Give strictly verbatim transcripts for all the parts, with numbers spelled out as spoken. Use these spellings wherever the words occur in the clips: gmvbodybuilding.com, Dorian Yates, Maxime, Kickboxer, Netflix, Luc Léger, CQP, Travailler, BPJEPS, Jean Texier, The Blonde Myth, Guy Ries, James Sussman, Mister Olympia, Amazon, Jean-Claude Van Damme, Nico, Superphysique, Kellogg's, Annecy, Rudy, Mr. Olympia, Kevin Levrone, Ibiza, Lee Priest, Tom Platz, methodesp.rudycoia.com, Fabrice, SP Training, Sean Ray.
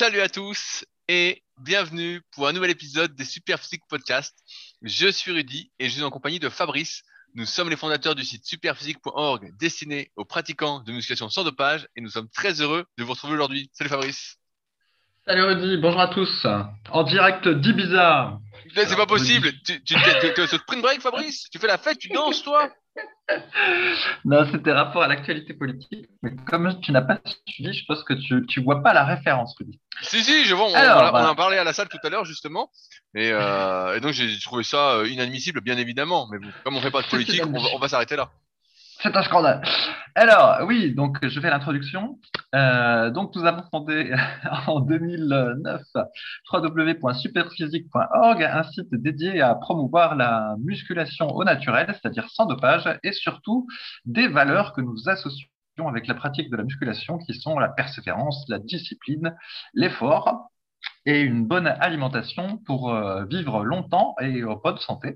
Salut à tous et bienvenue pour un nouvel épisode des Superphysique Podcast. Je suis Rudy et je suis en compagnie de Fabrice. Nous sommes les fondateurs du site superphysique point org destiné aux pratiquants de musculation sans dopage et nous sommes très heureux de vous retrouver aujourd'hui. Salut Fabrice. Salut Rudy, bonjour à tous. En direct d'Ibiza. C'est Alors, pas possible. Rudy. Tu, tu, tu, tu es au sprint break Fabrice? Tu fais la fête, tu danses toi? Non, c'était rapport à l'actualité politique. Mais comme tu n'as pas suivi, je pense que tu ne vois pas la référence, Rudy. Si, si, je vois. On, Alors, on, on, bah... on en parlait à la salle tout à l'heure, justement. Et, euh, et donc, j'ai trouvé ça inadmissible, bien évidemment. Mais comme on ne fait pas de politique, on va, on va s'arrêter là. C'est un scandale. Alors, oui, donc je fais l'introduction. Euh, donc, nous avons fondé en deux mille neuf w w w point superphysique point org, un site dédié à promouvoir la musculation au naturel, c'est-à-dire sans dopage, et surtout des valeurs que nous associons avec la pratique de la musculation, qui sont la persévérance, la discipline, l'effort et une bonne alimentation pour vivre longtemps et en bonne santé.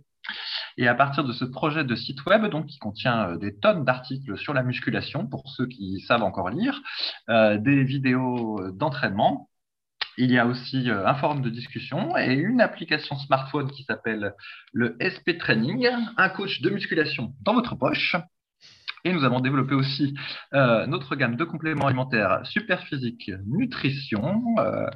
Et à partir de ce projet de site web, donc, qui contient des tonnes d'articles sur la musculation, pour ceux qui savent encore lire, euh, des vidéos d'entraînement, il y a aussi euh, un forum de discussion et une application smartphone qui s'appelle le S P Training, un coach de musculation dans votre poche. Et nous avons développé aussi euh, notre gamme de compléments alimentaires Superphysique Nutrition, euh,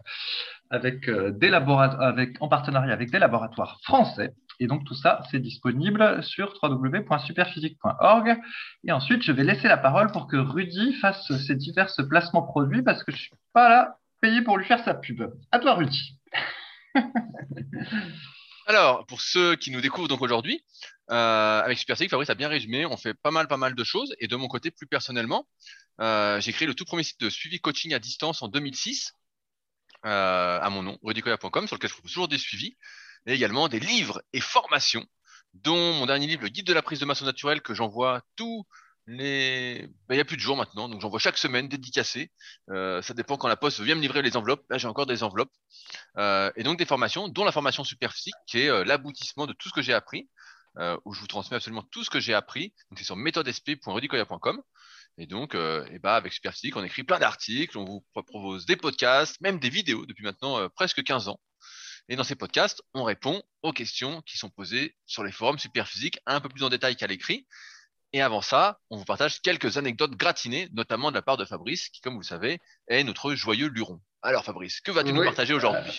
avec, euh, des laborato- avec, en partenariat avec des laboratoires français. Et donc, tout ça, c'est disponible sur w w w point superphysique point org. Et ensuite, je vais laisser la parole pour que Rudy fasse ses divers placements produits parce que je ne suis pas là payé pour lui faire sa pub. À toi, Rudy. Alors, pour ceux qui nous découvrent donc aujourd'hui, euh, avec Superphysique, Fabrice a bien résumé. On fait pas mal, pas mal de choses. Et de mon côté, plus personnellement, euh, j'ai créé le tout premier site de suivi coaching à distance en deux mille six euh, à mon nom, rudy coia point com, sur lequel je trouve toujours des suivis. Et également des livres et formations, dont mon dernier livre, le guide de la prise de masse naturelle, que j'envoie tous les... Ben, il n'y a plus de jours maintenant, donc j'envoie chaque semaine, dédicacé. Euh, ça dépend quand la poste vient me livrer les enveloppes. Là, j'ai encore des enveloppes. Euh, et donc des formations, dont la formation Superphysique, qui est euh, l'aboutissement de tout ce que j'ai appris, euh, où je vous transmets absolument tout ce que j'ai appris. Donc c'est sur méthode s p point rudycoia point com. Et donc, euh, et ben, avec Superphysique, on écrit plein d'articles, on vous propose des podcasts, même des vidéos, depuis maintenant euh, presque quinze ans. Et dans ces podcasts, on répond aux questions qui sont posées sur les forums Superphysique, un peu plus en détail qu'à l'écrit. Et avant ça, on vous partage quelques anecdotes gratinées, notamment de la part de Fabrice, qui, comme vous le savez, est notre joyeux luron. Alors Fabrice, que vas-tu oui, nous partager aujourd'hui ? euh,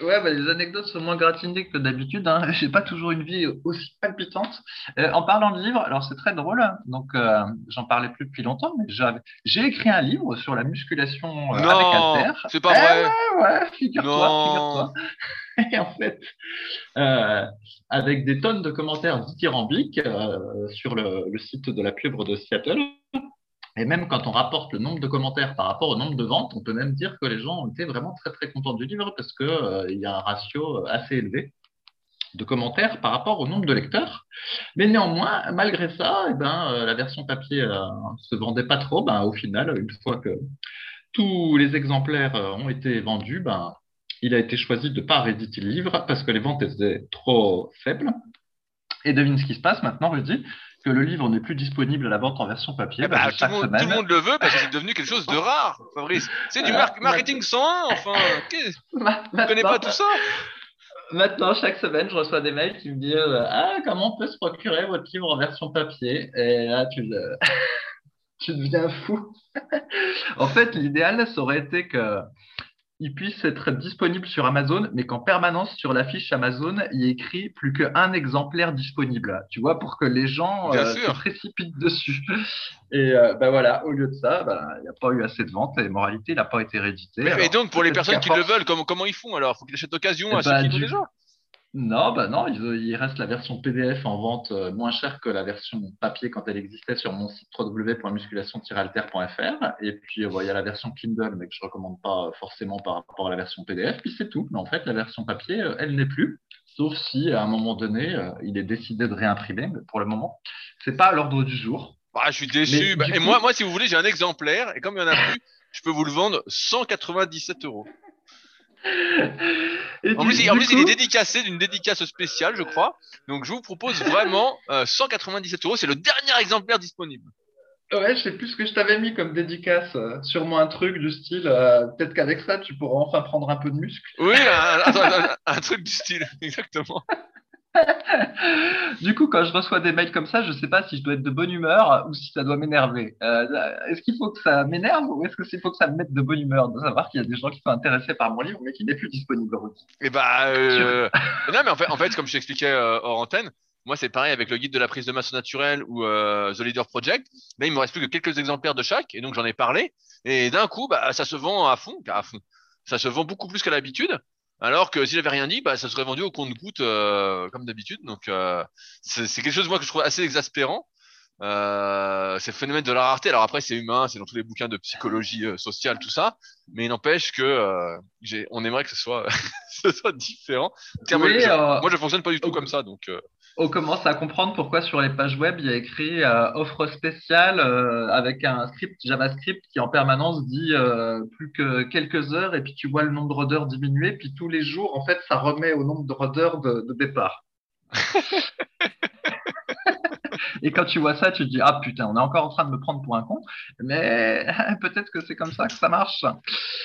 Ouais, bah, les anecdotes sont moins gratinées que d'habitude. Hein. Je n'ai pas toujours une vie aussi palpitante. Euh, en parlant de livres, alors c'est très drôle, hein. donc euh, j'en parlais plus depuis longtemps, mais j'avais... j'ai écrit un livre sur la musculation euh, non, avec haltères. C'est pas vrai. Eh, ouais, ouais, figure-toi, non. figure-toi. Et en fait, euh, avec des tonnes de commentaires dithyrambiques euh, sur le, le site de la pieuvre de Seattle, et même quand on rapporte le nombre de commentaires par rapport au nombre de ventes, on peut même dire que les gens étaient vraiment très très contents du livre parce qu'il euh, y a un ratio assez élevé de commentaires par rapport au nombre de lecteurs. Mais néanmoins, malgré ça, eh ben, euh, la version papier euh, se vendait pas trop. Ben, au final, une fois que tous les exemplaires euh, ont été vendus, ben, il a été choisi de ne pas rééditer le livre parce que les ventes étaient trop faibles. Et devine ce qui se passe maintenant, Rudy, que le livre n'est plus disponible à la vente en version papier. Eh bah, bah, tout, chaque monde, semaine... tout le monde le veut parce que c'est devenu quelque chose de rare, Fabrice. C'est du mar- marketing cent un, enfin, okay. On ne connaît pas tout ça. Maintenant, chaque semaine, je reçois des mails qui me disent euh, « Ah, comment on peut se procurer votre livre en version papier ?» Et là, tu le... tu deviens fou. En fait, l'idéal, ça aurait été que... il puisse être disponible sur Amazon, mais qu'en permanence, sur la fiche Amazon, il y ait écrit plus qu'un exemplaire disponible, tu vois, pour que les gens euh, se précipitent dessus. Et euh, ben bah voilà, au lieu de ça, il bah, n'y a pas eu assez de ventes, et moralité, il n'a pas été réédité. Mais, alors, et donc, pour les personnes qui force... le veulent, comment, comment ils font alors ? Il faut qu'ils achètent d'occasion à bah, ceux qui du... les gens. Non, bah non, il, il reste la version P D F en vente euh, moins chère que la version papier quand elle existait sur mon site w w w point musculation tiret alter point f r. Et puis, euh, il y a la version Kindle, mais que je ne recommande pas forcément par rapport à la version P D F. Puis c'est tout. Mais en fait, la version papier, euh, elle n'est plus. Sauf si, à un moment donné, euh, il est décidé de réimprimer. Mais pour le moment, ce n'est pas à l'ordre du jour. Ah, je suis déçu. Mais, bah, et coup... moi, moi, si vous voulez, j'ai un exemplaire. Et comme il n'y en a plus, je peux vous le vendre cent quatre-vingt-dix-sept euros. Et en, du, plus, du en plus, coup... il est dédicacé d'une dédicace spéciale, je crois. Donc, je vous propose vraiment euh, cent quatre-vingt-dix-sept euros. C'est le dernier exemplaire disponible. Ouais, je sais plus ce que je t'avais mis comme dédicace. Euh, sûrement un truc du style, euh, peut-être qu'avec ça, tu pourras enfin prendre un peu de muscle. Oui, un, attends, un, un truc du style, exactement. Du coup, quand je reçois des mails comme ça, je ne sais pas si je dois être de bonne humeur ou si ça doit m'énerver. Euh, est-ce qu'il faut que ça m'énerve ou est-ce qu'il faut que ça me mette de bonne humeur de savoir qu'il y a des gens qui sont intéressés par mon livre mais qui n'est plus disponible aujourd'hui ? Eh bah, euh... non, mais en fait, en fait, comme je t'expliquais euh, hors antenne, moi, c'est pareil avec le guide de la prise de masse naturelle ou euh, The Leader Project. Là, il me reste plus que quelques exemplaires de chaque, et donc j'en ai parlé. Et d'un coup, bah, ça se vend à fond, à fond. Ça se vend beaucoup plus qu'à l'habitude. Alors que si j'avais rien dit, bah, ça serait vendu au compte-gouttes euh, comme d'habitude. Donc, euh, c'est, c'est quelque chose moi que je trouve assez exaspérant. Euh, c'est le phénomène de la rareté. Alors après, c'est humain, c'est dans tous les bouquins de psychologie euh, sociale, tout ça. Mais il n'empêche que euh, j'ai, on aimerait que ce soit, ce soit différent. Car oui, moi, je, euh... moi, je fonctionne pas du tout oh. comme ça, donc. Euh... On commence à comprendre pourquoi sur les pages web, il y a écrit euh, « offre spéciale euh, » avec un script JavaScript qui en permanence dit euh, plus que quelques heures et puis tu vois le nombre d'heures diminuer. Puis tous les jours, en fait, ça remet au nombre d'heures de, de départ. Et quand tu vois ça, tu te dis « Ah putain, on est encore en train de me prendre pour un con. » Mais peut-être que c'est comme ça que ça marche.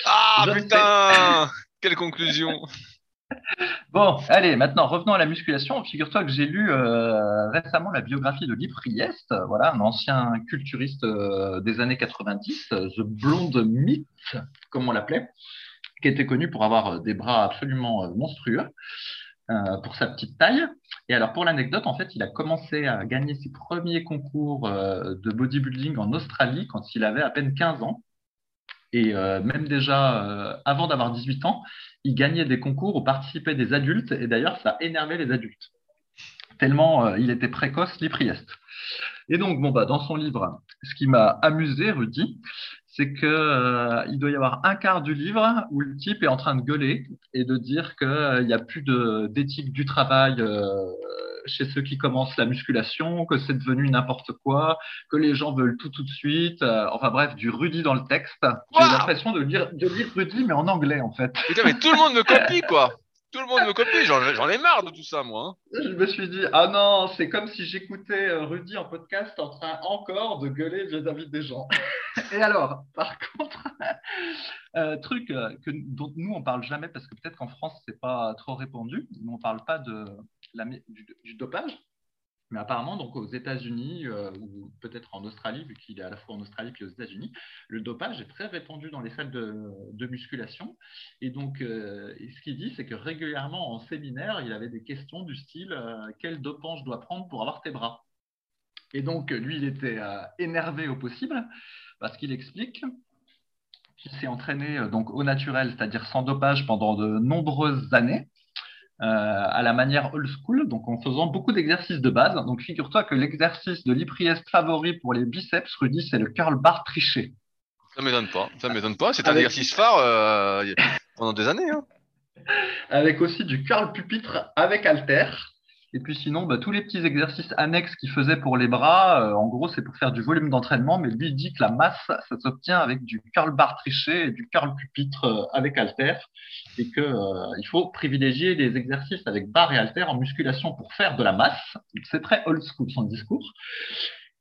Ah Je putain Quelle conclusion. Bon, allez, maintenant revenons à la musculation. Figure-toi que j'ai lu euh, récemment la biographie de Lee Priest, voilà, un ancien culturiste euh, des années quatre-vingt-dix, The Blonde Myth, comme on l'appelait, qui était connu pour avoir des bras absolument monstrueux euh, pour sa petite taille. Et alors pour l'anecdote, en fait, il a commencé à gagner ses premiers concours euh, de bodybuilding en Australie quand il avait à peine quinze ans. Et euh, même déjà, euh, avant d'avoir dix-huit ans, il gagnait des concours où participaient des adultes. Et d'ailleurs, ça énervait les adultes. Tellement euh, il était précoce, Lee Priest. Et donc, bon, bah, dans son livre, ce qui m'a amusé, Rudy, c'est qu'il euh, doit y avoir un quart du livre où le type est en train de gueuler et de dire qu'il n'y euh, a plus de, d'éthique du travail euh, chez ceux qui commencent la musculation, que c'est devenu n'importe quoi, que les gens veulent tout tout de suite. Euh, enfin bref, du Rudy dans le texte. J'ai wow l'impression de lire, de lire Rudy, mais en anglais, en fait. Putain, mais tout le monde me copie, quoi. Tout le monde me copie. J'en, j'en ai marre de tout ça, moi. Je me suis dit, ah non, c'est comme si j'écoutais Rudy en podcast en train encore de gueuler vis-à-vis des gens. Et alors, par contre, euh, truc que, dont nous, on ne parle jamais, parce que peut-être qu'en France, ce n'est pas trop répandu, mais on ne parle pas de... La, du, du dopage, mais apparemment donc aux États-Unis euh, ou peut-être en Australie, vu qu'il est à la fois en Australie puis aux États-Unis, le dopage est très répandu dans les salles de, de musculation. Et donc, euh, ce qu'il dit, c'est que régulièrement en séminaire, il avait des questions du style euh, « Quel dopant je dois prendre pour avoir tes bras ?» Et donc, lui, il était euh, énervé au possible parce qu'il explique qu'il s'est entraîné euh, donc, au naturel, c'est-à-dire sans dopage pendant de nombreuses années. Euh, à la manière old school, donc en faisant beaucoup d'exercices de base. Donc figure-toi que l'exercice de Lee Priest favori pour les biceps, Rudy, c'est le curl bar triché. Ça ne m'étonne pas, ça m'étonne pas. C'est un Avec... exercice phare euh, pendant des années. Hein. Avec aussi du curl pupitre avec halter. Et puis sinon, bah, tous les petits exercices annexes qu'il faisait pour les bras, euh, en gros, c'est pour faire du volume d'entraînement, mais lui, il dit que la masse, ça s'obtient avec du curl bar triché et du curl pupitre euh, avec halter, et qu'il euh, faut privilégier les exercices avec barre et halter en musculation pour faire de la masse. Donc, c'est très old school son discours.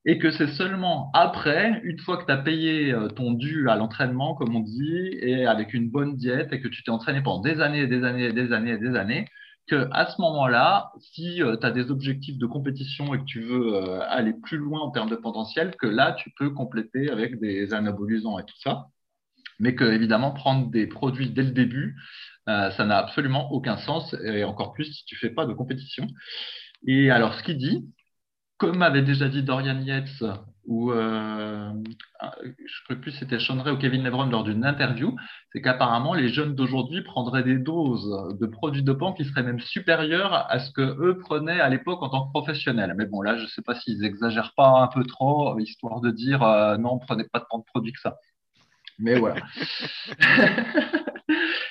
Et que c'est seulement après, une fois que tu as payé ton dû à l'entraînement, comme on dit, et avec une bonne diète, et que tu t'es entraîné pendant des années et des années et des années et des années, qu'à ce moment-là, si euh, tu as des objectifs de compétition et que tu veux euh, aller plus loin en termes de potentiel, que là, tu peux compléter avec des anabolisants et tout ça. Mais que, évidemment, prendre des produits dès le début, euh, ça n'a absolument aucun sens, et encore plus si tu ne fais pas de compétition. Et alors, ce qu'il dit, comme avait déjà dit Dorian Yates, ou euh, je ne sais plus si c'était Sean Ray ou Kevin Levrone lors d'une interview, c'est qu'apparemment les jeunes d'aujourd'hui prendraient des doses de produits dopants qui seraient même supérieures à ce qu'eux prenaient à l'époque en tant que professionnels. Mais bon, là, je ne sais pas s'ils n'exagèrent pas un peu trop, histoire de dire euh, non, prenez pas tant de produits que ça. Mais voilà.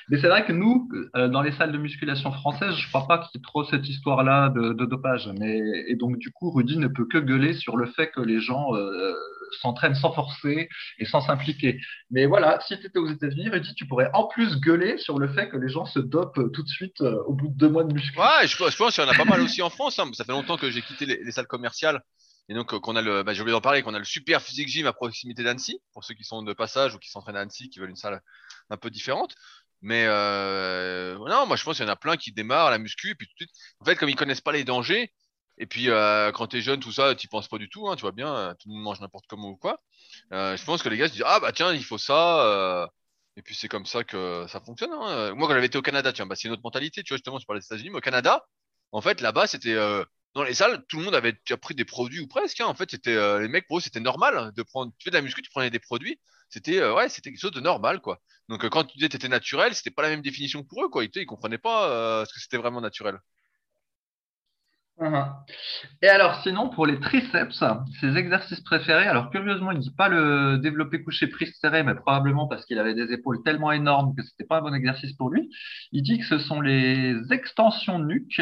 Mais c'est vrai que nous, euh, dans les salles de musculation françaises, je ne crois pas qu'il y ait trop cette histoire-là de, de dopage. Mais, et donc, du coup, Rudy ne peut que gueuler sur le fait que les gens euh, s'entraînent sans forcer et sans s'impliquer. Mais voilà, si tu étais aux États-Unis, Rudy, tu pourrais en plus gueuler sur le fait que les gens se dopent tout de suite euh, au bout de deux mois de musculation. Ouais, je, je pense qu'il y en a pas mal aussi en France. Hein. Ça fait longtemps que j'ai quitté les, les salles commerciales Et donc, qu'on a le, bah, j'ai oublié d'en parler, qu'on a le Superphysique Gym à proximité d'Annecy, pour ceux qui sont de passage ou qui s'entraînent à Annecy, qui veulent une salle un peu différente. Mais euh, non, moi, je pense qu'il y en a plein qui démarrent la muscu, et puis tout de suite, en fait, comme ils connaissent pas les dangers, et puis euh, quand tu es jeune, tout ça, tu n'y penses pas du tout, hein, tu vois bien, tout le monde mange n'importe comment ou quoi. Euh, je pense que les gars se disent, ah bah tiens, il faut ça. Euh, et puis c'est comme ça que ça fonctionne. Hein. Moi, quand j'avais été au Canada, tiens, bah, c'est une autre mentalité, tu vois, justement, je parlais des États-Unis, mais au Canada, en fait, là-bas, c'était. Euh, Dans les salles, tout le monde avait déjà pris des produits ou presque. Hein. En fait, c'était euh, les mecs, pour eux, c'était normal de prendre. Tu fais de la muscu, tu prenais des produits. C'était euh, ouais, c'était quelque chose de normal, quoi. Donc euh, quand tu disais t'étais naturel, c'était pas la même définition pour eux, quoi. Ils, ils comprenaient pas euh, ce que c'était vraiment naturel. Mmh. Et alors, sinon, pour les triceps, ses exercices préférés. Alors curieusement, il dit pas le développé couché prise serré, mais probablement parce qu'il avait des épaules tellement énormes que c'était pas un bon exercice pour lui. Il dit que ce sont les extensions nuque.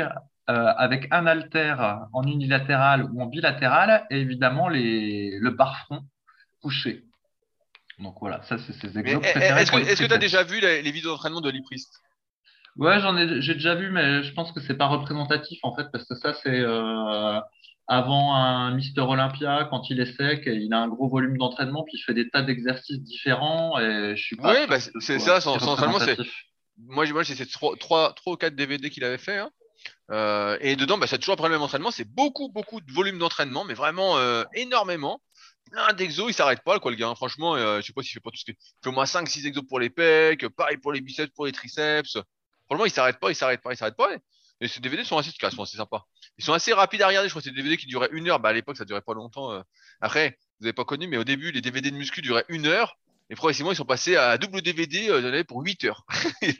Euh, avec un haltère en unilatéral ou en bilatéral, et évidemment les, le barre-front couché. Donc voilà, ça c'est ses exemples. Est-ce que tu as déjà vu les, les vidéos d'entraînement de Lee Priest? Ouais, j'en ai, j'ai déjà vu, mais je pense que c'est pas représentatif en fait, parce que ça c'est euh, avant un mister Olympia, quand il est sec, et il a un gros volume d'entraînement, puis il fait des tas d'exercices différents, et je suis pas. Oui, bah, c'est ça, son entraînement c'est. Moi, moi j'ai ces trois ou quatre D V D qu'il avait fait. Hein. Euh, et dedans, bah, c'est toujours après le même entraînement. C'est beaucoup, beaucoup de volume d'entraînement, mais vraiment euh, énormément. Plein d'exos, il s'arrête pas, quoi, le gars. Hein. Franchement, euh, je sais pas s'il fait pas tout ce qu'il fait. Au moins cinq six exos pour les pecs, pareil pour les biceps, pour les triceps. Franchement, il s'arrête pas, il s'arrête pas, il s'arrête pas. Et ces D V D sont assez, sont assez sympas. Ils sont assez rapides à regarder. Je crois que c'est des D V D qui duraient une heure. Bah, à l'époque, ça durait pas longtemps. Euh. Après, vous avez pas connu, mais au début, les D V D de muscu duraient une heure. Et progressivement, ils sont passés à double D V D euh, pour huit heures. huit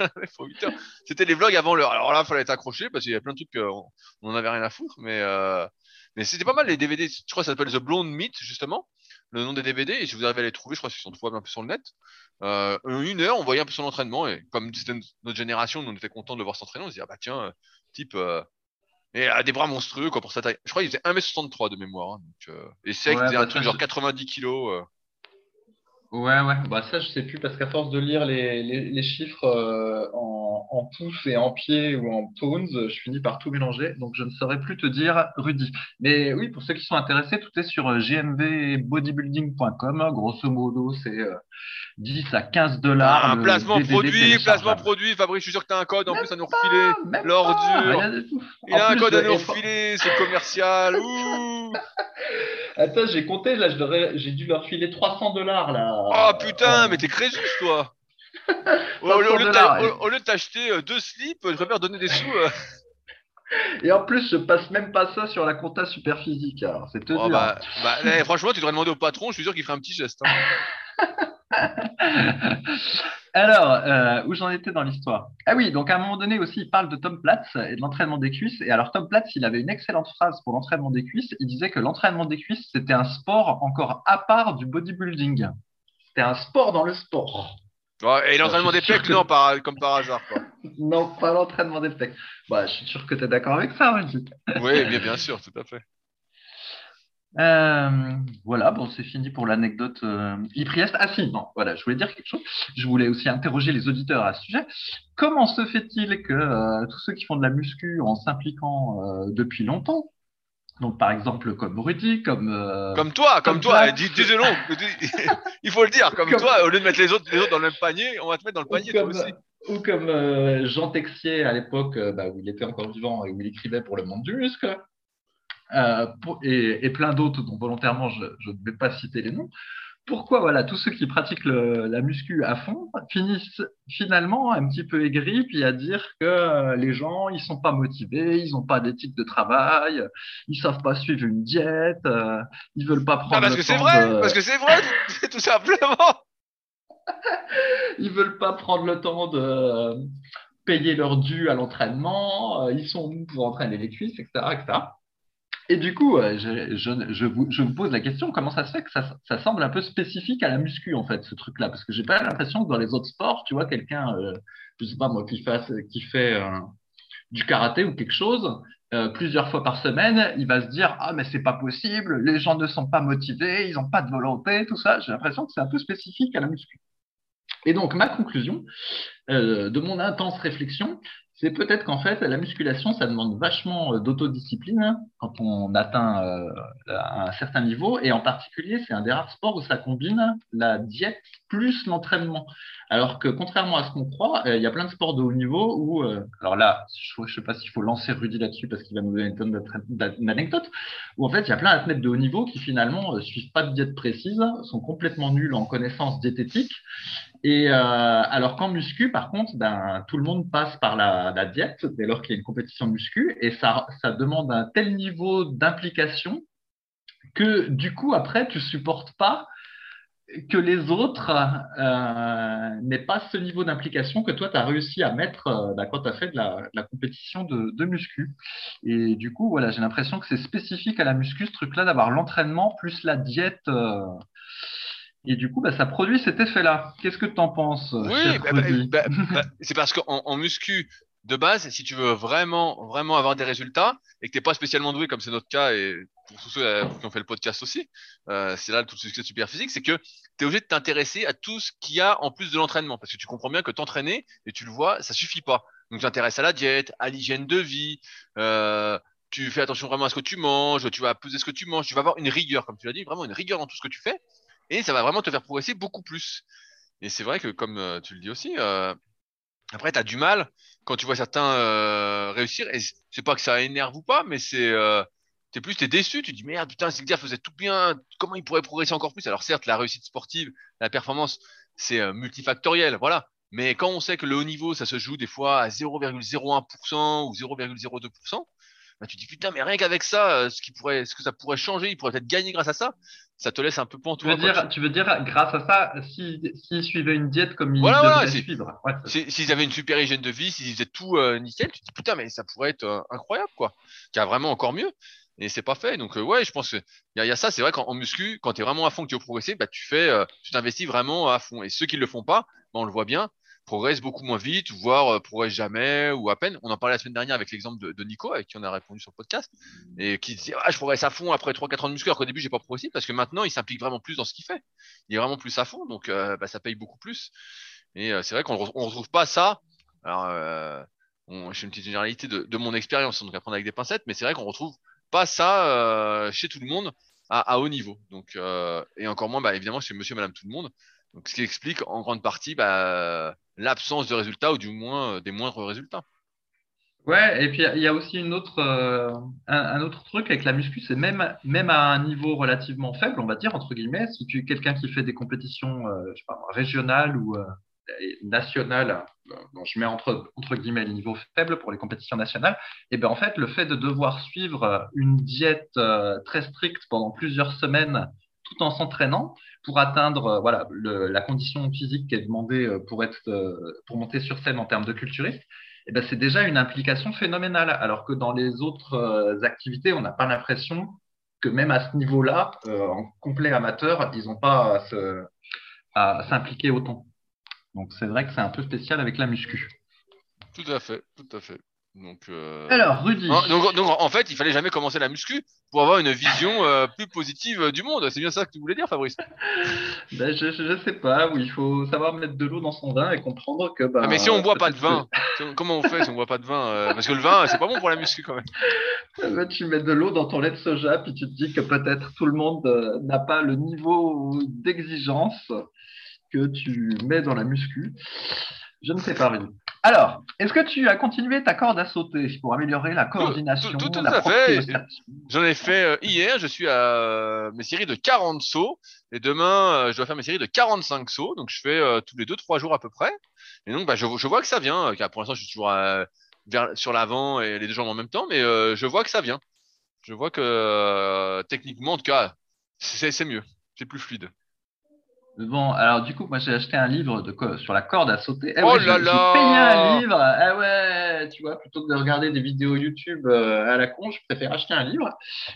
heures. C'était les vlogs avant l'heure. Alors là, il fallait être accroché parce qu'il y avait plein de trucs qu'on n'en avait rien à foutre. Mais, euh... mais c'était pas mal les D V D. Je crois que ça s'appelle The Blonde Myth, justement, le nom des D V D. Et si vous arrivez à les trouver, je crois qu'ils sont trouvables un peu sur le net. Euh, une heure, on voyait un peu son entraînement. Et comme c'était notre génération, nous, on était contents de le voir s'entraîner. On se disait, ah bah tiens, type, euh... et a des bras monstrueux quoi, pour sa taille. Je crois qu'il faisait un mètre soixante-trois de mémoire. Hein, donc, euh... Et c'est ouais, bah, un truc genre quatre-vingt-dix kilos. Euh... Ouais, ouais, bah ça je sais plus parce qu'à force de lire les, les, les chiffres euh, en, en pouces et en pieds ou en pounds, je finis par tout mélanger, donc je ne saurais plus te dire, Rudy. Mais oui, pour ceux qui sont intéressés, tout est sur g m v bodybuilding point com, grosso modo c'est euh, dix à quinze dollars. Ah, un placement produit, placement produit, Fabrice, je suis sûr que tu as un code en même plus à nous refiler, l'ordure, il a un code à nous refiler, c'est commercial, ouh. Attends, j'ai compté, là, j'ai dû leur filer trois cents dollars, là. Ah, oh, putain, euh... mais t'es crésus, toi. au, au, au, au lieu de t'acheter euh, deux slips, je préfère donner des sous. Euh... Et en plus, je passe même pas ça sur la compta Superphysique, alors c'est te oh, dur. Bah, bah, allez, franchement, tu devrais demander au patron, je suis sûr qu'il ferait un petit geste. Hein. Alors, euh, où j'en étais dans l'histoire? Ah oui, donc à un moment donné aussi, il parle de Tom Platz et de l'entraînement des cuisses. Et alors, Tom Platz, il avait une excellente phrase pour l'entraînement des cuisses. Il disait que l'entraînement des cuisses, c'était un sport encore à part du bodybuilding. C'était un sport dans le sport. Ouais, et l'entraînement des pecs, que... non, par, comme par hasard. Quoi. Non, pas l'entraînement des pecs. Bah, je suis sûr que tu es d'accord avec ça, Rudy. Oui, bien, bien sûr, tout à fait. Euh, voilà, bon, c'est fini pour l'anecdote euh, Lee Priest. Ah si, non, voilà, je voulais dire quelque chose. Je voulais aussi interroger les auditeurs à ce sujet. Comment se fait-il que euh, tous ceux qui font de la muscu en s'impliquant euh, depuis longtemps, donc par exemple comme Rudy, comme euh, comme toi, comme, comme toi, dis-le-long, il faut le dire, comme, comme toi, au lieu de mettre les autres, les autres dans le même panier, on va te mettre dans le panier comme... toi aussi. Ou comme euh, Jean Texier à l'époque, euh, bah, où il était encore vivant et où il écrivait pour le monde du muscle. Euh, pour, et, et plein d'autres dont volontairement je, je ne vais pas citer les noms. Pourquoi voilà, tous ceux qui pratiquent le, la muscu à fond finissent finalement un petit peu aigris puis à dire que les gens ils sont pas motivés, ils n'ont pas d'éthique de travail, ils savent pas suivre une diète, euh, ils veulent pas prendre ah, parce le que temps c'est vrai, de... parce que c'est vrai tout, tout simplement ils veulent pas prendre le temps de payer leur dû à l'entraînement, ils sont mous pour entraîner les cuisses, etc, et cetera. Et du coup, je, je, je, vous, je vous pose la question, comment ça se fait que ça, ça semble un peu spécifique à la muscu, en fait, ce truc-là? Parce que j'ai pas l'impression que dans les autres sports, tu vois, quelqu'un, euh, je sais pas moi, qui fait, qui fait euh, du karaté ou quelque chose, euh, plusieurs fois par semaine, il va se dire « Ah, mais c'est pas possible, les gens ne sont pas motivés, ils n'ont pas de volonté, tout ça. » J'ai l'impression que c'est un peu spécifique à la muscu. Et donc, ma conclusion, euh, de mon intense réflexion, c'est peut-être qu'en fait, la musculation, ça demande vachement d'autodiscipline quand on atteint euh, un certain niveau. Et en particulier, c'est un des rares sports où ça combine la diète plus l'entraînement. Alors que contrairement à ce qu'on croit, il euh, y a plein de sports de haut niveau où… Euh, alors là, je ne sais pas s'il faut lancer Rudy là-dessus parce qu'il va nous donner une tonne d'anecdotes. Où en fait, il y a plein d'athlètes de haut niveau qui finalement ne suivent pas de diète précise, sont complètement nuls en connaissances diététiques. Et euh, alors qu'en muscu, par contre, ben, tout le monde passe par la, la diète dès lors qu'il y a une compétition de muscu, et ça, ça demande un tel niveau d'implication que du coup, après, tu supportes pas que les autres euh, n'aient pas ce niveau d'implication que toi, tu as réussi à mettre euh, bah, quand tu as fait de la, de la compétition de, de muscu. Et du coup, voilà, j'ai l'impression que c'est spécifique à la muscu, ce truc-là, d'avoir l'entraînement plus la diète. Euh, Et du coup, bah, ça produit cet effet-là. Qu'est-ce que tu en penses? Oui, bah, bah, bah, bah, c'est parce qu'en en muscu, de base, si tu veux vraiment, vraiment avoir des résultats et que tu n'es pas spécialement doué, comme c'est notre cas et pour tous ceux qui ont fait le podcast aussi, euh, c'est là tout le succès de Superphysique, c'est que tu es obligé de t'intéresser à tout ce qu'il y a en plus de l'entraînement parce que tu comprends bien que t'entraîner, et tu le vois, ça suffit pas. Donc, tu t'intéresses à la diète, à l'hygiène de vie, euh, tu fais attention vraiment à ce que tu manges, tu vas peser ce que tu manges, tu vas avoir une rigueur, comme tu l'as dit, vraiment une rigueur dans tout ce que tu fais. Et ça va vraiment te faire progresser beaucoup plus. Et c'est vrai que, comme euh, tu le dis aussi, euh, après, tu as du mal quand tu vois certains euh, réussir. Et c'est pas que ça énerve ou pas, mais c'est euh, t'es plus t'es déçu. Tu te dis, merde, putain, si le gars faisait tout bien, comment il pourrait progresser encore plus? Alors certes, la réussite sportive, la performance, c'est euh, multifactoriel, voilà. Mais quand on sait que le haut niveau, ça se joue des fois à zéro virgule zéro un pour cent ou zéro virgule zéro deux pour cent, bah, tu te dis, putain, mais rien qu'avec ça, ce, qui pourrait, ce que ça pourrait changer, il pourrait peut-être gagner grâce à ça. Ça te laisse un peu pantois. Tu veux dire, tu veux dire grâce à ça, s'ils si, si suivaient une diète comme ils voilà, devraient si, suivre. Ouais, s'ils si, si avaient une super hygiène de vie, s'ils si faisaient tout euh, nickel, tu te dis putain, mais ça pourrait être euh, incroyable, quoi. Qu'il y a vraiment encore mieux. Et c'est pas fait. Donc, euh, ouais, je pense qu'il y, y a ça. C'est vrai qu'en muscu, quand tu es vraiment à fond, que tu veux progresser, bah, tu fais, euh, tu t'investis vraiment à fond. Et ceux qui ne le font pas, bah, on le voit bien, progressent beaucoup moins vite, voire euh, progressent jamais ou à peine. On en parlait la semaine dernière avec l'exemple de, de Nico, avec qui on a répondu sur le podcast, et qui disait ah, je progresse à fond après trois quatre ans de muscu, alors qu'au début, j'ai pas progressé, parce que maintenant, il s'implique vraiment plus dans ce qu'il fait. Il est vraiment plus à fond, donc euh, bah, ça paye beaucoup plus. Et euh, c'est vrai qu'on re- ne retrouve pas ça. Alors, euh, on, je fais une petite généralité de, de mon expérience, donc à prendre avec des pincettes, mais c'est vrai qu'on retrouve pas ça euh, chez tout le monde à, à haut niveau. Donc, euh, et encore moins, bah, évidemment, chez monsieur, madame, tout le monde. Donc, ce qui explique en grande partie bah, l'absence de résultats ou du moins euh, des moindres résultats. Ouais, et puis il y a aussi une autre, euh, un, un autre truc avec la muscu, c'est même, même à un niveau relativement faible, on va dire, entre guillemets, si tu es quelqu'un qui fait des compétitions euh, je sais pas, régionales ou euh, nationales, bon, je mets entre, entre guillemets le niveau faible pour les compétitions nationales, et bien en fait, le fait de devoir suivre une diète euh, très stricte pendant plusieurs semaines tout en s'entraînant pour atteindre euh, voilà, le, la condition physique qui est demandée euh, pour, être, euh, pour monter sur scène en termes de culturiste, eh ben, c'est déjà une implication phénoménale. Alors que dans les autres euh, activités, on n'a pas l'impression que même à ce niveau-là, euh, en complet amateur, ils n'ont pas à, se, à s'impliquer autant. Donc c'est vrai que c'est un peu spécial avec la muscu. Tout à fait, tout à fait. Donc, euh... Alors, Rudy. Non, donc, donc, en fait, il fallait jamais commencer la muscu pour avoir une vision euh, plus positive du monde. C'est bien ça que tu voulais dire, Fabrice? Ben, je, je sais pas. Oui, il faut savoir mettre de l'eau dans son vin et comprendre que. Ben, ah, mais si on euh, boit pas de vin, que... comment on fait si on boit pas de vin euh, Parce que le vin, c'est pas bon pour la muscu quand même. Ben, tu mets de l'eau dans ton lait de soja, puis tu te dis que peut-être tout le monde euh, n'a pas le niveau d'exigence que tu mets dans la muscu. Je ne sais pas, Rudy. Alors, est-ce que tu as continué ta corde à sauter pour améliorer la coordination? Tout, tout, tout, la tout à fait. J'en ai fait euh, hier. Je suis à euh, mes séries de quarante sauts. Et demain, euh, je dois faire mes séries de quarante-cinq sauts. Donc, je fais euh, tous les deux trois jours à peu près. Et donc, bah, je, je vois que ça vient. Car pour l'instant, je suis toujours euh, vers, sur l'avant et les deux jambes en même temps. Mais euh, je vois que ça vient. Je vois que euh, techniquement, en tout cas, c'est, c'est mieux. C'est plus fluide. Bon, alors du coup, moi j'ai acheté un livre de co- sur la corde à sauter. Eh oh ouais, là j'ai, là j'ai payé un livre. Ah eh ouais, tu vois, plutôt que de regarder des vidéos YouTube euh, à la con, je préfère acheter un livre.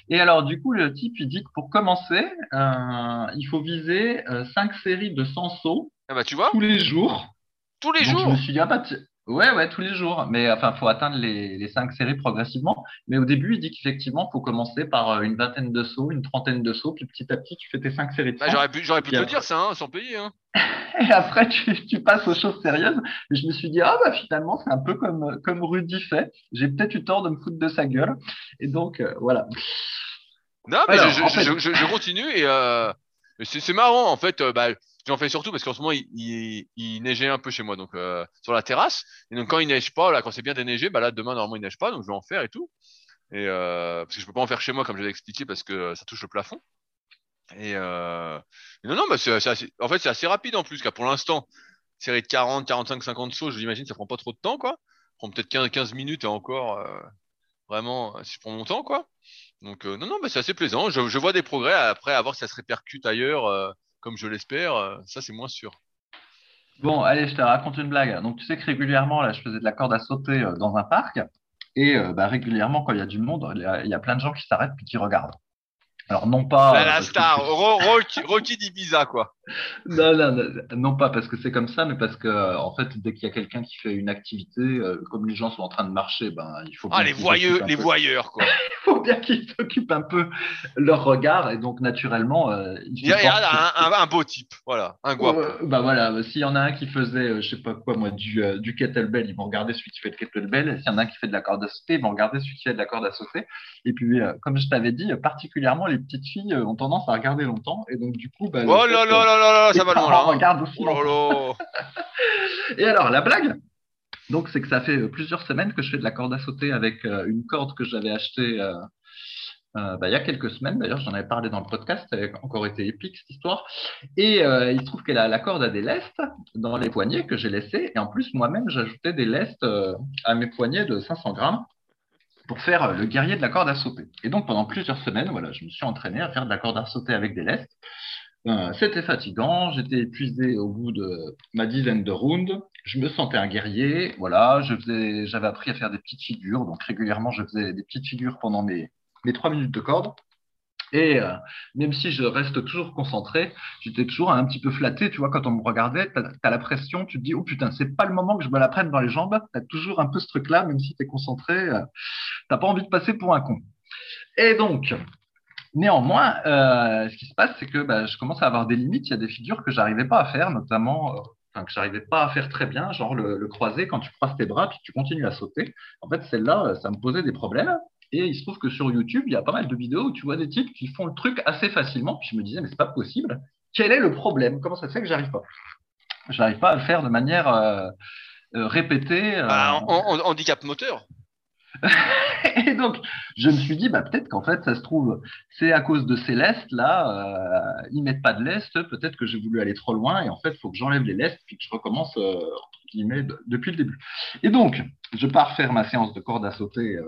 Et alors du coup, le type, il dit que pour commencer, euh, il faut viser euh, cinq séries de cent sauts ah bah, tu vois tous les jours. Tous les Donc, jours je me suis dit, ah bah, t- Ouais, ouais, tous les jours. Mais enfin, faut atteindre les, les cinq séries progressivement. Mais au début, il dit qu'effectivement, faut commencer par une vingtaine de sauts, une trentaine de sauts, puis petit à petit, tu fais tes cinq séries de bah, J'aurais pu, j'aurais pu te après... dire ça, hein, sans payer. Hein. Et après, tu, tu passes aux choses sérieuses. Et je me suis dit, ah bah finalement, c'est un peu comme comme Rudy fait. J'ai peut-être eu tort de me foutre de sa gueule. Et donc, euh, voilà. Non, mais Alors, je, en fait... je, je, je continue et euh, c'est, c'est marrant en fait. Euh, bah, j'en fais surtout parce qu'en ce moment il, il, il neigeait un peu chez moi, donc euh, sur la terrasse. Et donc quand il neige pas, là, quand c'est bien déneigé, bah là demain normalement il neige pas, donc je vais en faire et tout. Et euh, parce que je peux pas en faire chez moi comme je l'ai expliqué parce que ça touche le plafond. Et euh, non non, bah c'est, c'est assez, en fait c'est assez rapide en plus. Car pour l'instant, série de quarante, quarante-cinq, cinquante sauts, je l'imagine, ça prend pas trop de temps quoi. Ça prend peut-être quinze, quinze minutes et encore euh, vraiment si je prends mon temps quoi. Donc euh, non, non, bah, c'est assez plaisant. Je, je vois des progrès après, à voir si ça se répercute ailleurs, euh, comme je l'espère. Euh, ça, c'est moins sûr. Bon, allez, je te raconte une blague. Donc, tu sais que régulièrement, là, je faisais de la corde à sauter euh, dans un parc. Et euh, bah, régulièrement, quand il y a du monde, il y a, il y a plein de gens qui s'arrêtent puis qui regardent. Alors, non pas… Là, la star, que... Rocky d'Ibiza, quoi. Non, non, non, non pas parce que c'est comme ça, mais parce que, en fait, dès qu'il y a quelqu'un qui fait une activité, euh, comme les gens sont en train de marcher, ben, il faut… Ah, les voyeurs, les voyeurs, quoi. Il faut bien qu'ils s'occupent un peu leur regard, et donc, naturellement… Euh, il y a, y a un, que... un, un beau type, voilà, un guap. Euh, ben voilà, s'il y en a un qui faisait, euh, je sais pas quoi, moi, du, euh, du kettlebell, ils vont regarder celui qui fait le kettlebell. S'il y en a un qui fait de la corde à sauter, ils vont regarder celui qui fait de la corde à sauter. Et puis, euh, comme je t'avais dit, particulièrement, les petites filles ont tendance à regarder longtemps et donc du coup bah, oh là là là là ça va loin là, regarde aussi oh là là. Et alors la blague donc c'est que ça fait plusieurs semaines que je fais de la corde à sauter avec euh, une corde que j'avais achetée euh, euh, bah, il y a quelques semaines d'ailleurs, j'en avais parlé dans le podcast, ça avait encore été épique cette histoire et euh, il se trouve que la, la corde a des lestes dans les poignets que j'ai laissés et en plus moi-même j'ajoutais des lestes euh, à mes poignets de cinq cents grammes pour faire le guerrier de la corde à sauter. Et donc, pendant plusieurs semaines, voilà, je me suis entraîné à faire de la corde à sauter avec des lestes. Euh, c'était fatigant, j'étais épuisé au bout de ma dizaine de rounds. Je me sentais un guerrier. Voilà, je faisais, j'avais appris à faire des petites figures. Donc, régulièrement, je faisais des petites figures pendant mes, mes trois minutes de corde. Et euh, même si je reste toujours concentré, j'étais toujours un petit peu flatté, tu vois, quand on me regardait, t'as, t'as la pression, tu te dis, oh putain, c'est pas le moment que je me la prenne dans les jambes, t'as toujours un peu ce truc-là, même si t'es concentré, euh, t'as pas envie de passer pour un con. Et donc, néanmoins, euh, ce qui se passe, c'est que bah, je commence à avoir des limites, il y a des figures que j'arrivais pas à faire, notamment… Euh, Enfin, que j'arrivais pas à faire très bien, genre le, le croisé, quand tu croises tes bras, puis tu continues à sauter. En fait, celle-là, ça me posait des problèmes. Et il se trouve que sur YouTube, il y a pas mal de vidéos où tu vois des types qui font le truc assez facilement. Puis je me disais, mais c'est pas possible. Quel est le problème? Comment ça se fait que j'arrive pas? J'arrive pas à le faire de manière euh, euh, répétée. Euh... Ah, en, en, handicap moteur. Et donc, je me suis dit, bah, peut-être qu'en fait, ça se trouve, c'est à cause de ces lestes, là, euh, ils mettent pas de lestes, peut-être que j'ai voulu aller trop loin, et en fait, il faut que j'enlève les lestes, puis que je recommence, euh, entre guillemets, de, depuis le début. Et donc, je pars faire ma séance de corde à sauter, euh,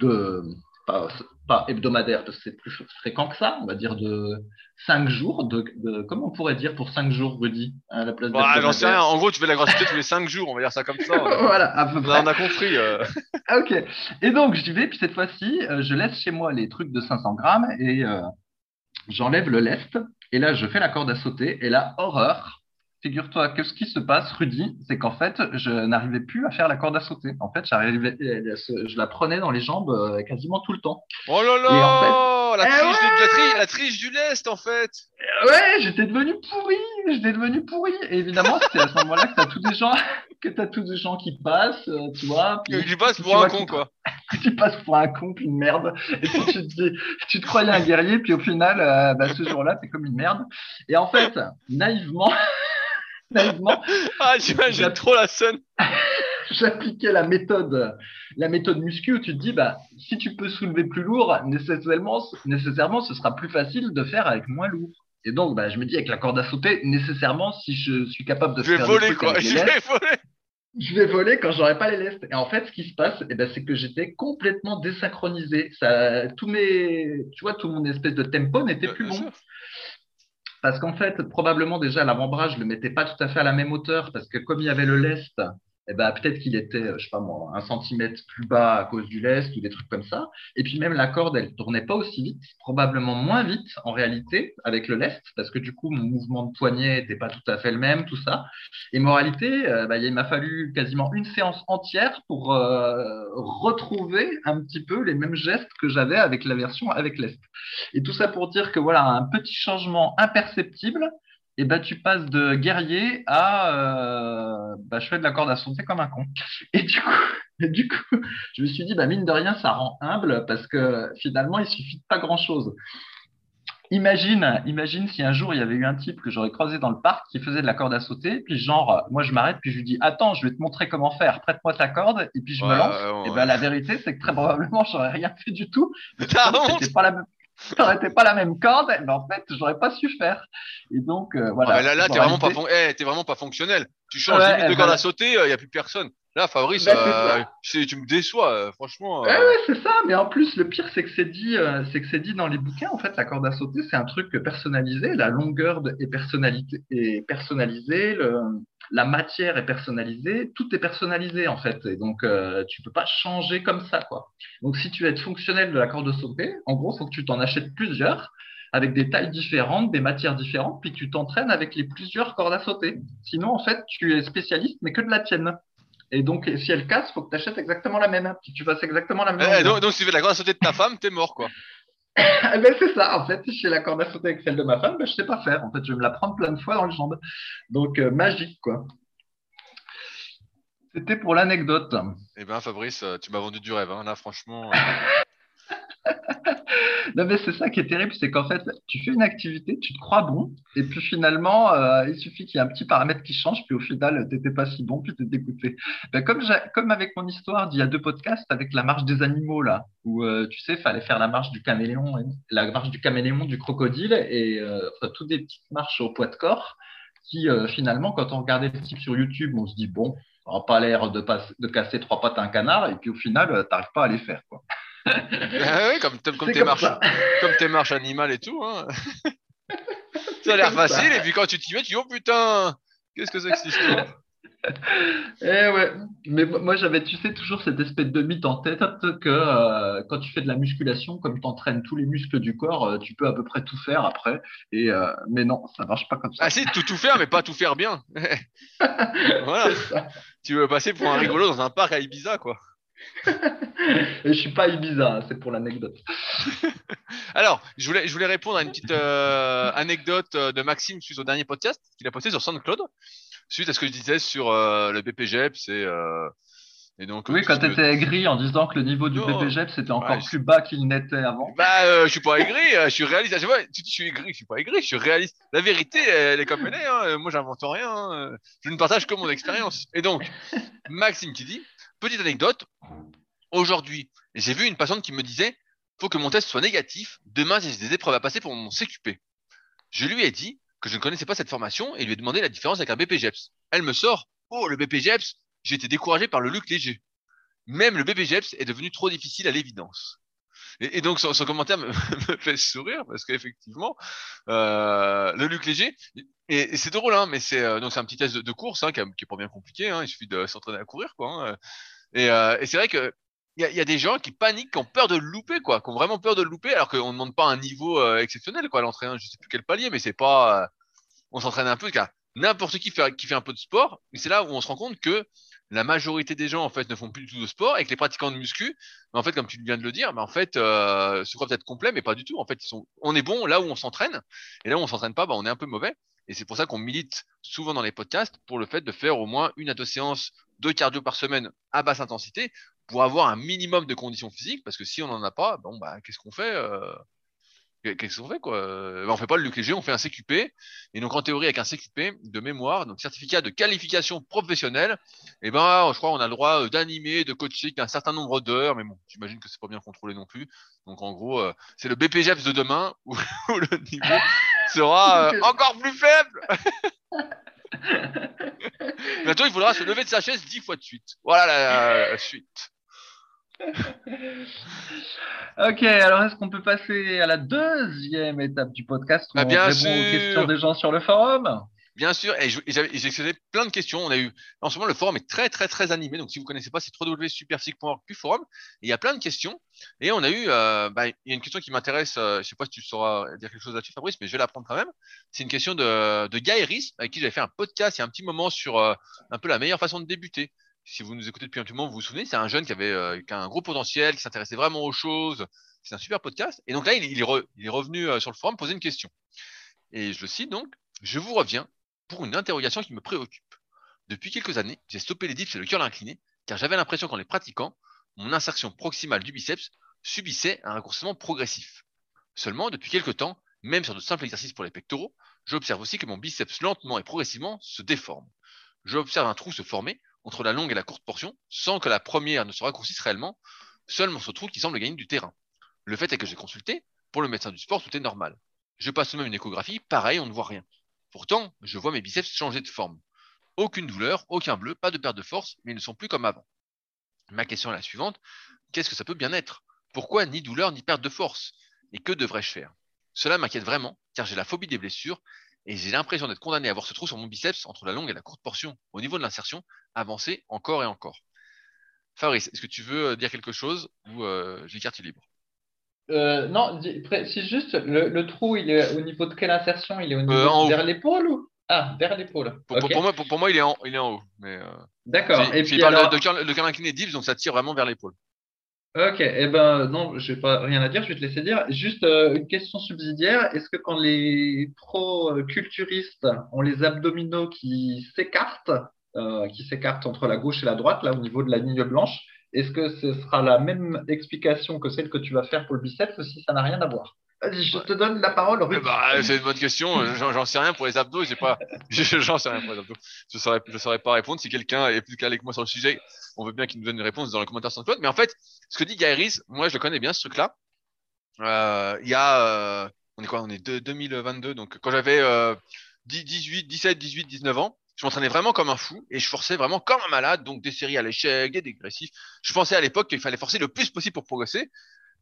de, pas, pas hebdomadaire, c'est plus fréquent que ça, on va dire de cinq jours, de, de, comment on pourrait dire pour cinq jours, Rudy, à la place de. Ah, j'en sais rien, en gros, tu fais la gratuité tous les cinq jours, on va dire ça comme ça. Voilà, à peu près. On a compris. Euh... Ok, et donc j'y vais, puis cette fois-ci, euh, je laisse chez moi les trucs de cinq cents grammes et euh, j'enlève le lest, et là, je fais la corde à sauter, et là, horreur. Figure-toi que ce qui se passe, Rudy, c'est qu'en fait, je n'arrivais plus à faire la corde à sauter. En fait, j'arrivais, je la prenais dans les jambes quasiment tout le temps. Oh là là, en fait, la, triche eh ouais du, la, triche, la triche du lest, en fait. Ouais, j'étais devenu pourri, j'étais devenu pourri. Et évidemment, c'est à ce moment-là que t'as tous des gens, que t'as tous des gens qui passent, tu vois. Puis, tu passes pour tu un con, quoi. Tu passes pour un con, puis une merde. Et puis tu te dis, tu te croyais un guerrier, puis au final, euh, bah, ce jour-là, t'es comme une merde. Et en fait, naïvement. Naïvement, ah, j'imagine trop la scène. J'appliquais la méthode, la méthode muscu où tu te dis, bah, si tu peux soulever plus lourd, nécessairement, nécessairement, ce sera plus facile de faire avec moins lourd. Et donc, bah, je me dis, avec la corde à sauter, nécessairement, si je suis capable de je faire. Je vais voler, quoi. Je vais voler. Je vais voler quand j'aurai pas les lestes. Et en fait, ce qui se passe, eh ben, c'est que j'étais complètement désynchronisé. Ça, tous mes, tu vois, tout mon espèce de tempo n'était plus bon. Parce qu'en fait, probablement déjà, l'avant-bras, je ne le mettais pas tout à fait à la même hauteur parce que comme il y avait le lest, eh ben, peut-être qu'il était, je ne sais pas moi, un centimètre plus bas à cause du lest ou des trucs comme ça. Et puis même la corde, elle ne tournait pas aussi vite, probablement moins vite en réalité avec le lest, parce que du coup, mon mouvement de poignet n'était pas tout à fait le même, tout ça. Et moralité, euh, bah, il m'a fallu quasiment une séance entière pour euh, retrouver un petit peu les mêmes gestes que j'avais avec la version avec lest. Et tout ça pour dire que voilà, un petit changement imperceptible, et bah, tu passes de guerrier à euh, bah, je fais de la corde à sauter comme un con. Et du coup, et du coup je me suis dit, bah, mine de rien, ça rend humble parce que finalement, il ne suffit de pas grand-chose. Imagine, imagine si un jour, il y avait eu un type que j'aurais croisé dans le parc qui faisait de la corde à sauter, puis genre, moi, je m'arrête, puis je lui dis, attends, je vais te montrer comment faire, prête-moi ta corde, et puis je ouais, me lance. Ouais, ouais. Et bah, la vérité, c'est que très probablement, je n'aurais rien fait du tout. C'était pas la même. Ça aurait été pas la même corde, mais en fait, j'aurais pas su faire. Et donc, euh, voilà. Ah bah là, là, t'es vraiment, pas fon... hey, t'es vraiment pas fonctionnel. Tu changes ouais, limite de corde bah... à sauter, il euh, n'y a plus personne. Là, Fabrice, bah, euh, tu me déçois, euh, franchement. Euh... Ouais, ouais, c'est ça. Mais en plus, le pire, c'est que c'est dit, euh, c'est que c'est dit dans les bouquins. En fait, la corde à sauter, c'est un truc personnalisé. La longueur est personnalisée, est personnalisée. Le... La matière est personnalisée, tout est personnalisé en fait, et donc euh, tu peux pas changer comme ça quoi. Donc si tu veux être fonctionnel de la corde sautée, en gros, faut que tu t'en achètes plusieurs avec des tailles différentes, des matières différentes, puis tu t'entraînes avec les plusieurs cordes à sauter. Sinon en fait, tu es spécialiste mais que de la tienne. Et donc si elle casse, faut que tu achètes exactement la même, que tu fasses exactement la même. Eh, donc, donc si tu fais la corde à sauter de ta femme, t'es mort quoi. Ben c'est ça, en fait, si j'ai la corde à sauter avec celle de ma femme, ben je sais pas faire. En fait, je vais me la prendre plein de fois dans les jambes. Donc, euh, magique, quoi. C'était pour l'anecdote. Eh bien, Fabrice, tu m'as vendu du rêve, hein. Là, franchement… Euh... Non, mais c'est ça qui est terrible, c'est qu'en fait, tu fais une activité, tu te crois bon, et puis finalement, euh, il suffit qu'il y ait un petit paramètre qui change, puis au final, tu n'étais pas si bon, puis tu es dégoûté. Ben, comme, comme avec mon histoire d'il y a deux podcasts, avec la marche des animaux, là, où euh, tu sais, il fallait faire la marche du caméléon, la marche du caméléon, du crocodile, et euh, enfin, toutes des petites marches au poids de corps, qui euh, finalement, quand on regardait le type sur YouTube, on se dit, bon, on n'a pas l'air de, de casser trois pattes à un canard, et puis au final, euh, tu n'arrives pas à les faire, quoi. Ah oui, comme, comme, comme, tes comme, marches, comme tes marches animales et tout. Hein. Ça a l'air facile, ça. Et puis quand tu t'y mets, tu dis oh putain, qu'est-ce que c'est que cette histoire? Eh ouais, mais moi j'avais, tu sais, toujours cette espèce de mythe en tête que euh, quand tu fais de la musculation, comme tu entraînes tous les muscles du corps, euh, tu peux à peu près tout faire après. Et, euh, mais non, ça marche pas comme ça. Ah si, tout, tout faire, mais pas tout faire bien. Voilà. Tu veux passer pour un rigolo dans un parc à Ibiza, quoi. Je suis pas Ibiza, c'est pour l'anecdote. Alors, je voulais, je voulais répondre à une petite euh, anecdote de Maxime suite au dernier podcast qu'il a posté sur SoundCloud, suite à ce que je disais sur euh, le B P J E P S et, euh, et donc. Oui, quand tu étais que... aigri en disant que le niveau du B P J E P S était encore ouais, je... plus bas qu'il n'était avant. Bah, euh, je suis pas aigri, je suis réaliste. Je, vois, tu dis, je suis aigri, je suis pas aigri, je suis réaliste. La vérité, elle est comme elle est. Hein. Moi, j'invente rien. Hein. Je ne partage que mon expérience. Et donc, Maxime qui dit. Petite anecdote, aujourd'hui, j'ai vu une patiente qui me disait « Faut que mon test soit négatif, demain j'ai des épreuves à passer pour mon C Q P ». Je lui ai dit que je ne connaissais pas cette formation et lui ai demandé la différence avec un B P J E P S. Elle me sort « Oh, le B P J E P S, j'ai été découragé par le Luc Léger. Même le B P J E P S est devenu trop difficile à l'évidence. » Et, et donc, son, son commentaire me, me fait sourire parce qu'effectivement, euh, le Luc Léger, et, et c'est drôle, hein, mais c'est euh, donc c'est un petit test de, de course hein, qui n'est pas bien compliqué. Hein, il suffit de s'entraîner à courir, quoi. Hein, et, euh, et c'est vrai que il y, y a des gens qui paniquent, qui ont peur de le louper, quoi, qui ont vraiment peur de le louper, alors qu'on ne demande pas un niveau euh, exceptionnel, quoi, à l'entraînement. Je sais plus quel palier, mais c'est pas, euh, on s'entraîne un peu. N'importe qui fait, qui fait un peu de sport, et c'est là où on se rend compte que la majorité des gens en fait ne font plus du tout de sport et que les pratiquants de muscu, mais en fait comme tu viens de le dire, mais en fait euh, se croient peut-être complets mais pas du tout. En fait, ils sont, on est bon là où on s'entraîne et là où on s'entraîne pas, bah on est un peu mauvais. Et c'est pour ça qu'on milite souvent dans les podcasts pour le fait de faire au moins une à deux séances de cardio par semaine à basse intensité pour avoir un minimum de conditions physiques parce que si on n'en a pas, bon bah qu'est-ce qu'on fait euh... Qu'est-ce qu'on fait quoi ben, on fait pas le Luc Léger, on fait un C Q P. Et donc en théorie avec un C Q P de mémoire, donc certificat de qualification professionnelle, et eh ben je crois on a le droit d'animer, de coacher qu'un certain nombre d'heures, mais bon, j'imagine que c'est pas bien contrôlé non plus. Donc en gros, euh, c'est le B P J E P S de demain où, où le niveau sera euh, encore plus faible. Bientôt il faudra se lever de sa chaise dix fois de suite. Voilà la, la suite. Ok, alors est-ce qu'on peut passer à la deuxième étape du podcast où ah, on répond sûr. Aux questions des gens sur le forum? Bien sûr, et j'ai posé plein de questions. On a eu, en ce moment, le forum est très, très, très animé. Donc, si vous ne connaissez pas, c'est w w w point superphysique point org slash forum. Il y a plein de questions. Et on a eu, euh, bah, il y a une question qui m'intéresse. Euh, je ne sais pas si tu sauras dire quelque chose là-dessus, Fabrice, mais je vais la prendre quand même. C'est une question de, de Guy Ries, avec qui j'avais fait un podcast il y a un petit moment sur euh, un peu la meilleure façon de débuter. Si vous nous écoutez depuis un petit moment, vous vous souvenez, c'est un jeune qui avait euh, qui a un gros potentiel, qui s'intéressait vraiment aux choses. C'est un super podcast. Et donc là, il, il, est, re, il est revenu euh, sur le forum poser une question. Et je le cite donc. Je vous reviens pour une interrogation qui me préoccupe. Depuis quelques années, j'ai stoppé les dips et le curl incliné car j'avais l'impression qu'en les pratiquant, mon insertion proximale du biceps subissait un raccourcissement progressif. Seulement, depuis quelques temps, même sur de simples exercices pour les pectoraux, j'observe aussi que mon biceps lentement et progressivement se déforme. J'observe un trou se former entre la longue et la courte portion sans que la première ne se raccourcisse réellement, seulement ce trou qui semble gagner du terrain. Le fait est que j'ai consulté, pour le médecin du sport, tout est normal. Je passe même une échographie, pareil, on ne voit rien. Pourtant, je vois mes biceps changer de forme. Aucune douleur, aucun bleu, pas de perte de force, mais ils ne sont plus comme avant. Ma question est la suivante, qu'est-ce que ça peut bien être? Pourquoi ni douleur ni perte de force? Et que devrais-je faire? Cela m'inquiète vraiment, car j'ai la phobie des blessures, et j'ai l'impression d'être condamné à avoir ce trou sur mon biceps entre la longue et la courte portion, au niveau de l'insertion, avancer encore et encore. Fabrice, est-ce que tu veux dire quelque chose ou euh, j'écarte tu libre? Euh, non, précise juste, le, le trou, il est au niveau de quelle insertion? Il est au niveau euh, vers l'épaule ou... Ah, vers l'épaule. Pour, okay. pour, pour, moi, pour, pour moi, il est en, il est en haut. Euh... D'accord. Si, et puis, puis alors... il parle de curl incliné dips, donc ça tire vraiment vers l'épaule. Ok, et eh ben non, je n'ai pas rien à dire, je vais te laisser dire. Juste euh, une question subsidiaire, est-ce que quand les pro-culturistes ont les abdominaux qui s'écartent, euh, qui s'écartent entre la gauche et la droite, là, au niveau de la ligne blanche, est-ce que ce sera la même explication que celle que tu vas faire pour le biceps si ça n'a rien à voir? Je te donne la parole. Rudy. Bah, c'est une bonne question. J'en sais rien pour les abdos. J'ai pas. J'en sais rien pour les abdos. Je ne saurais, je saurais pas répondre. Si quelqu'un est plus calé que moi sur le sujet, on veut bien qu'il nous donne une réponse dans les commentaires sur le code. Mais en fait, ce que dit Guy Ries, moi je le connais bien ce truc-là. Il euh, y a. Euh, on est quoi? On est de, deux mille vingt-deux. Donc quand j'avais euh, dix, dix-huit, dix-sept, dix-huit, dix-neuf ans. Je m'entraînais vraiment comme un fou et je forçais vraiment comme un malade, donc des séries à l'échec, des dégressifs. Je pensais à l'époque qu'il fallait forcer le plus possible pour progresser.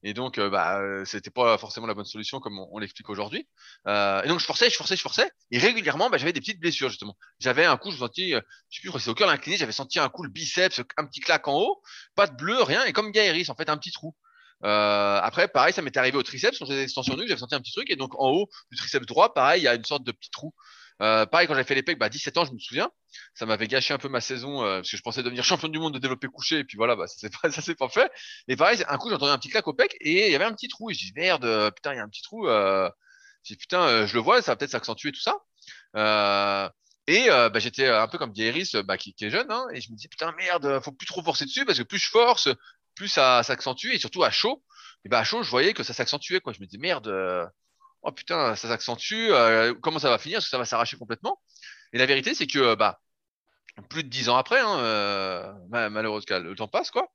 Et donc, euh, bah, c'était pas forcément la bonne solution comme on, on l'explique aujourd'hui. Euh, et donc, je forçais, je forçais, je forçais. Et régulièrement, bah, j'avais des petites blessures, justement. J'avais un coup, je sentis, euh, je sais plus quoi, c'est au cœur incliné, j'avais senti un coup le biceps, un petit claque en haut, pas de bleu, rien. Et comme Guy Ries, en fait, un petit trou. Euh, après, pareil, ça m'était arrivé au triceps, quand j'avais des extensions nues, j'avais senti un petit truc. Et donc, en haut du triceps droit, pareil, il y a une sorte de petit trou. Euh, pareil, quand j'avais fait les pecs, bah, dix-sept ans, je me souviens, ça m'avait gâché un peu ma saison, euh, parce que je pensais devenir champion du monde de développé couché, et puis voilà, bah, ça s'est pas, ça s'est pas fait. Et pareil, un coup, j'entendais un petit claque au pec, et il y avait un petit trou, et je dis, merde, euh, putain, il y a un petit trou, euh, je dis, putain, euh, je le vois, ça va peut-être s'accentuer tout ça. Euh, et, euh, bah, j'étais un peu comme Guy Ries, bah, qui, qui est jeune, hein, et je me dis, putain, merde, faut plus trop forcer dessus, parce que plus je force, plus ça s'accentue, et surtout à chaud, et bah, à chaud, je voyais que ça s'accentuait, quoi, je me dis, merde, euh, oh putain, ça s'accentue, euh, comment ça va finir? Est-ce que ça va s'arracher complètement? Et la vérité, c'est que, euh, bah, plus de dix ans après, hein, euh, malheureusement, le temps passe, quoi.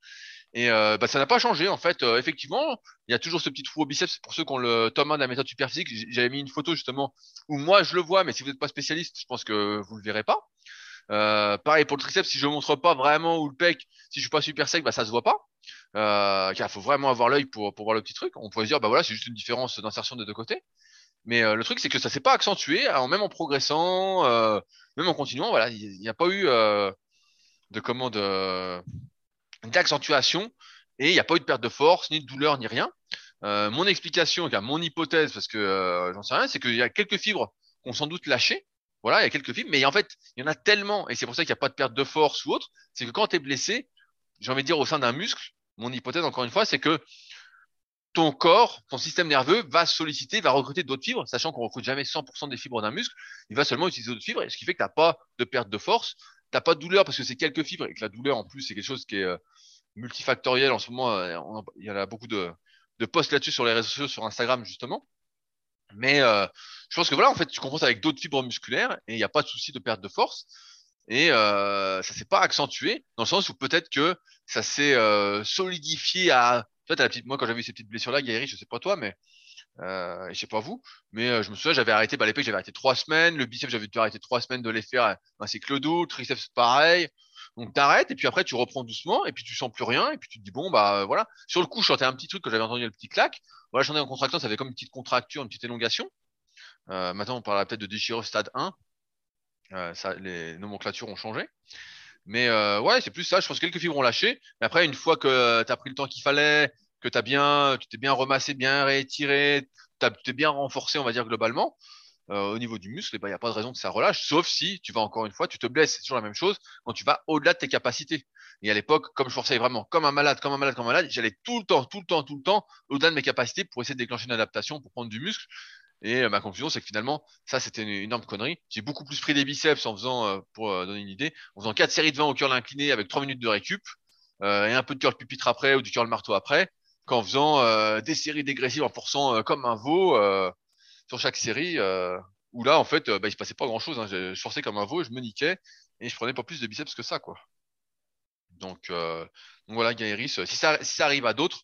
Et euh, bah, ça n'a pas changé, en fait. Euh, effectivement, il y a toujours ce petit trou au biceps. Pour ceux qui ont le tome un de la méthode Superphysique, j'avais mis une photo, justement, où moi, je le vois, mais si vous n'êtes pas spécialiste, je pense que vous ne le verrez pas. Euh, pareil pour le triceps, si je ne montre pas vraiment ou le pec, si je suis pas super sec, bah, ça se voit pas. Euh, car il faut vraiment avoir l'œil pour, pour voir le petit truc. On pourrait se dire, bah voilà, c'est juste une différence d'insertion des deux côtés. Mais euh, le truc, c'est que ça s'est pas accentué, alors, même en progressant, euh, même en continuant. Voilà, il n'y a pas eu euh, de comment de, d'accentuation et il n'y a pas eu de perte de force, ni de douleur, ni rien. Euh, mon explication, car mon hypothèse, parce que euh, j'en sais rien, c'est qu'il y a quelques fibres qu'on sans doute lâchées. Voilà, il y a quelques fibres, mais en fait, il y en a tellement, et c'est pour ça qu'il n'y a pas de perte de force ou autre, c'est que quand tu es blessé, j'ai envie de dire au sein d'un muscle, mon hypothèse encore une fois, c'est que ton corps, ton système nerveux va solliciter, va recruter d'autres fibres, sachant qu'on ne recrute jamais cent pour cent des fibres d'un muscle, il va seulement utiliser d'autres fibres, ce qui fait que tu n'as pas de perte de force, tu n'as pas de douleur parce que c'est quelques fibres, et que la douleur en plus, c'est quelque chose qui est euh, multifactoriel en ce moment, euh, on, il y en a beaucoup de, de posts là-dessus sur les réseaux sociaux, sur Instagram justement. Mais euh, je pense que voilà, en fait, tu compenses avec d'autres fibres musculaires et il n'y a pas de souci de perte de force. Et euh, ça s'est pas accentué dans le sens où peut-être que ça s'est euh, solidifié à. Toi, t'as la petite... Moi, quand j'avais eu ces petites blessures-là, Guy, je sais pas toi, mais euh, je sais pas vous, mais euh, je me souviens, j'avais arrêté bah, les pecs, j'avais arrêté trois semaines, le biceps, j'avais dû arrêter trois semaines de les faire ainsi que le dos, le triceps, pareil. Donc t'arrêtes et puis après tu reprends doucement et puis tu sens plus rien et puis tu te dis bon bah euh, voilà. Sur le coup je sentais un petit truc que j'avais entendu le petit claque. Voilà, j'en ai en contractant, ça avait comme une petite contracture, une petite élongation. Euh, maintenant on parlera peut-être de déchirure stade un. Euh, ça, les nomenclatures ont changé. Mais euh, ouais, c'est plus ça. Je pense que quelques fibres ont lâché. Mais après, une fois que tu as pris le temps qu'il fallait, que t'as bien, tu t'es bien remassé, bien rétiré, tu t'es bien renforcé, on va dire, globalement, euh, au niveau du muscle, il n'y a pas de raison que ça relâche. Sauf si, tu vas encore une fois, tu te blesses. C'est toujours la même chose quand tu vas au-delà de tes capacités. Et à l'époque, comme je forçais vraiment comme un malade, comme un malade, comme un malade, j'allais tout le temps, tout le temps, tout le temps au-delà de mes capacités pour essayer de déclencher une adaptation, pour prendre du muscle. Et ma conclusion, c'est que finalement, ça, c'était une énorme connerie. J'ai beaucoup plus pris des biceps en faisant, euh, pour euh, donner une idée, en faisant quatre séries de vingt au curl incliné avec trois minutes de récup euh, et un peu de curl pupitre après ou du curl marteau après, qu'en faisant euh, des séries dégressives en pourcent euh, comme un veau euh, sur chaque série euh, où là, en fait, euh, bah, il se passait pas grand-chose. Hein. Je, je forçais comme un veau, je me niquais et je prenais pas plus de biceps que ça, quoi. Donc, euh, donc voilà, Guy Ries, si ça, si ça arrive à d'autres,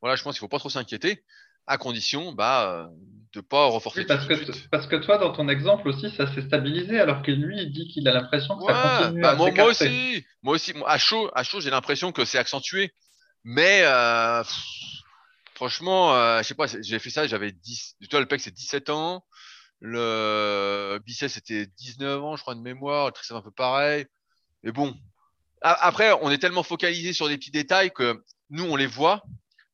voilà, je pense qu'il faut pas trop s'inquiéter. À condition bah, de ne pas reforcer. Oui, parce, tout que, de suite. Parce que toi, dans ton exemple aussi, ça s'est stabilisé, alors que lui, il dit qu'il a l'impression que ouais, ça continue bah à moi, moi aussi, moi aussi, à chaud, à chaud j'ai l'impression que c'est accentué. Mais euh, pff, franchement, euh, je sais pas, j'ai fait ça, j'avais dix. Toi, le pec, c'est dix-sept ans. Le biceps, c'était dix-neuf ans, je crois, de mémoire. Le triceps, un peu pareil. Mais bon, a- après, on est tellement focalisé sur des petits détails que nous, on les voit.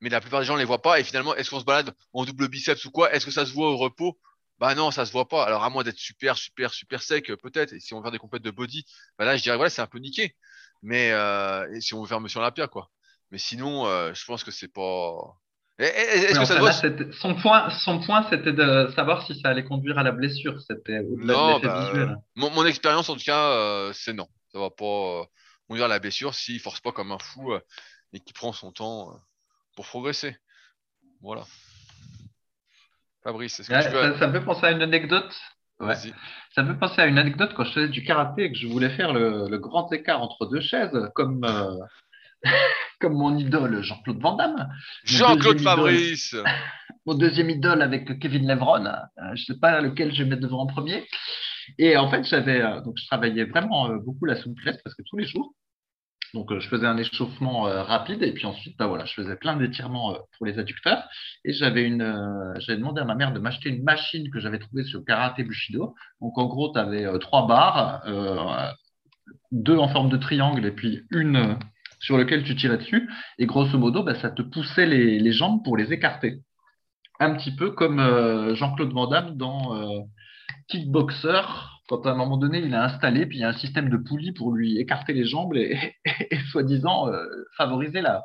Mais la plupart des gens ne les voient pas. Et finalement, est-ce qu'on se balade en double biceps ou quoi? Est-ce que ça se voit au repos? Bah non, ça ne se voit pas. Alors, à moins d'être super, super, super sec, peut-être. Et si on veut faire des compètes de body, bah là, je dirais, voilà, c'est un peu niqué. Mais euh, et si on veut faire Monsieur Olympia, quoi. Mais sinon, euh, je pense que c'est pas. Et, et, est-ce non, que ça là, doit... son, point, son point, c'était de savoir si ça allait conduire à la blessure. C'était non, bah, visuel. Mon, mon expérience, en tout cas, euh, c'est non. Ça ne va pas euh, conduire à la blessure s'il ne force pas comme un fou euh, et qu'il prend son temps. Euh... pour progresser. Voilà. Fabrice, est-ce que ouais, tu veux... ça, ça me fait penser à une anecdote. Ouais. Ça me fait penser à une anecdote quand je faisais du karaté et que je voulais faire le, le grand écart entre deux chaises, comme, euh, comme mon idole Jean-Claude Van Damme. Jean-Claude Fabrice. Idole, mon deuxième idole avec Kevin Levrone. Je ne sais pas lequel je vais mettre devant en premier. Et en fait, j'avais, donc je travaillais vraiment beaucoup la souplesse parce que tous les jours, donc, euh, je faisais un échauffement euh, rapide et puis ensuite, bah, voilà, je faisais plein d'étirements euh, pour les adducteurs. Et j'avais, une, euh, j'avais demandé à ma mère de m'acheter une machine que j'avais trouvée sur Karaté Bushido. Donc, en gros, tu avais euh, trois barres, euh, deux en forme de triangle et puis une euh, sur laquelle tu tirais dessus. Et grosso modo, bah, ça te poussait les, les jambes pour les écarter. Un petit peu comme euh, Jean-Claude Van Damme dans euh, Kickboxer. Quand à un moment donné, il a installé, puis il y a un système de poulie pour lui écarter les jambes et, et, et soi-disant euh, favoriser la,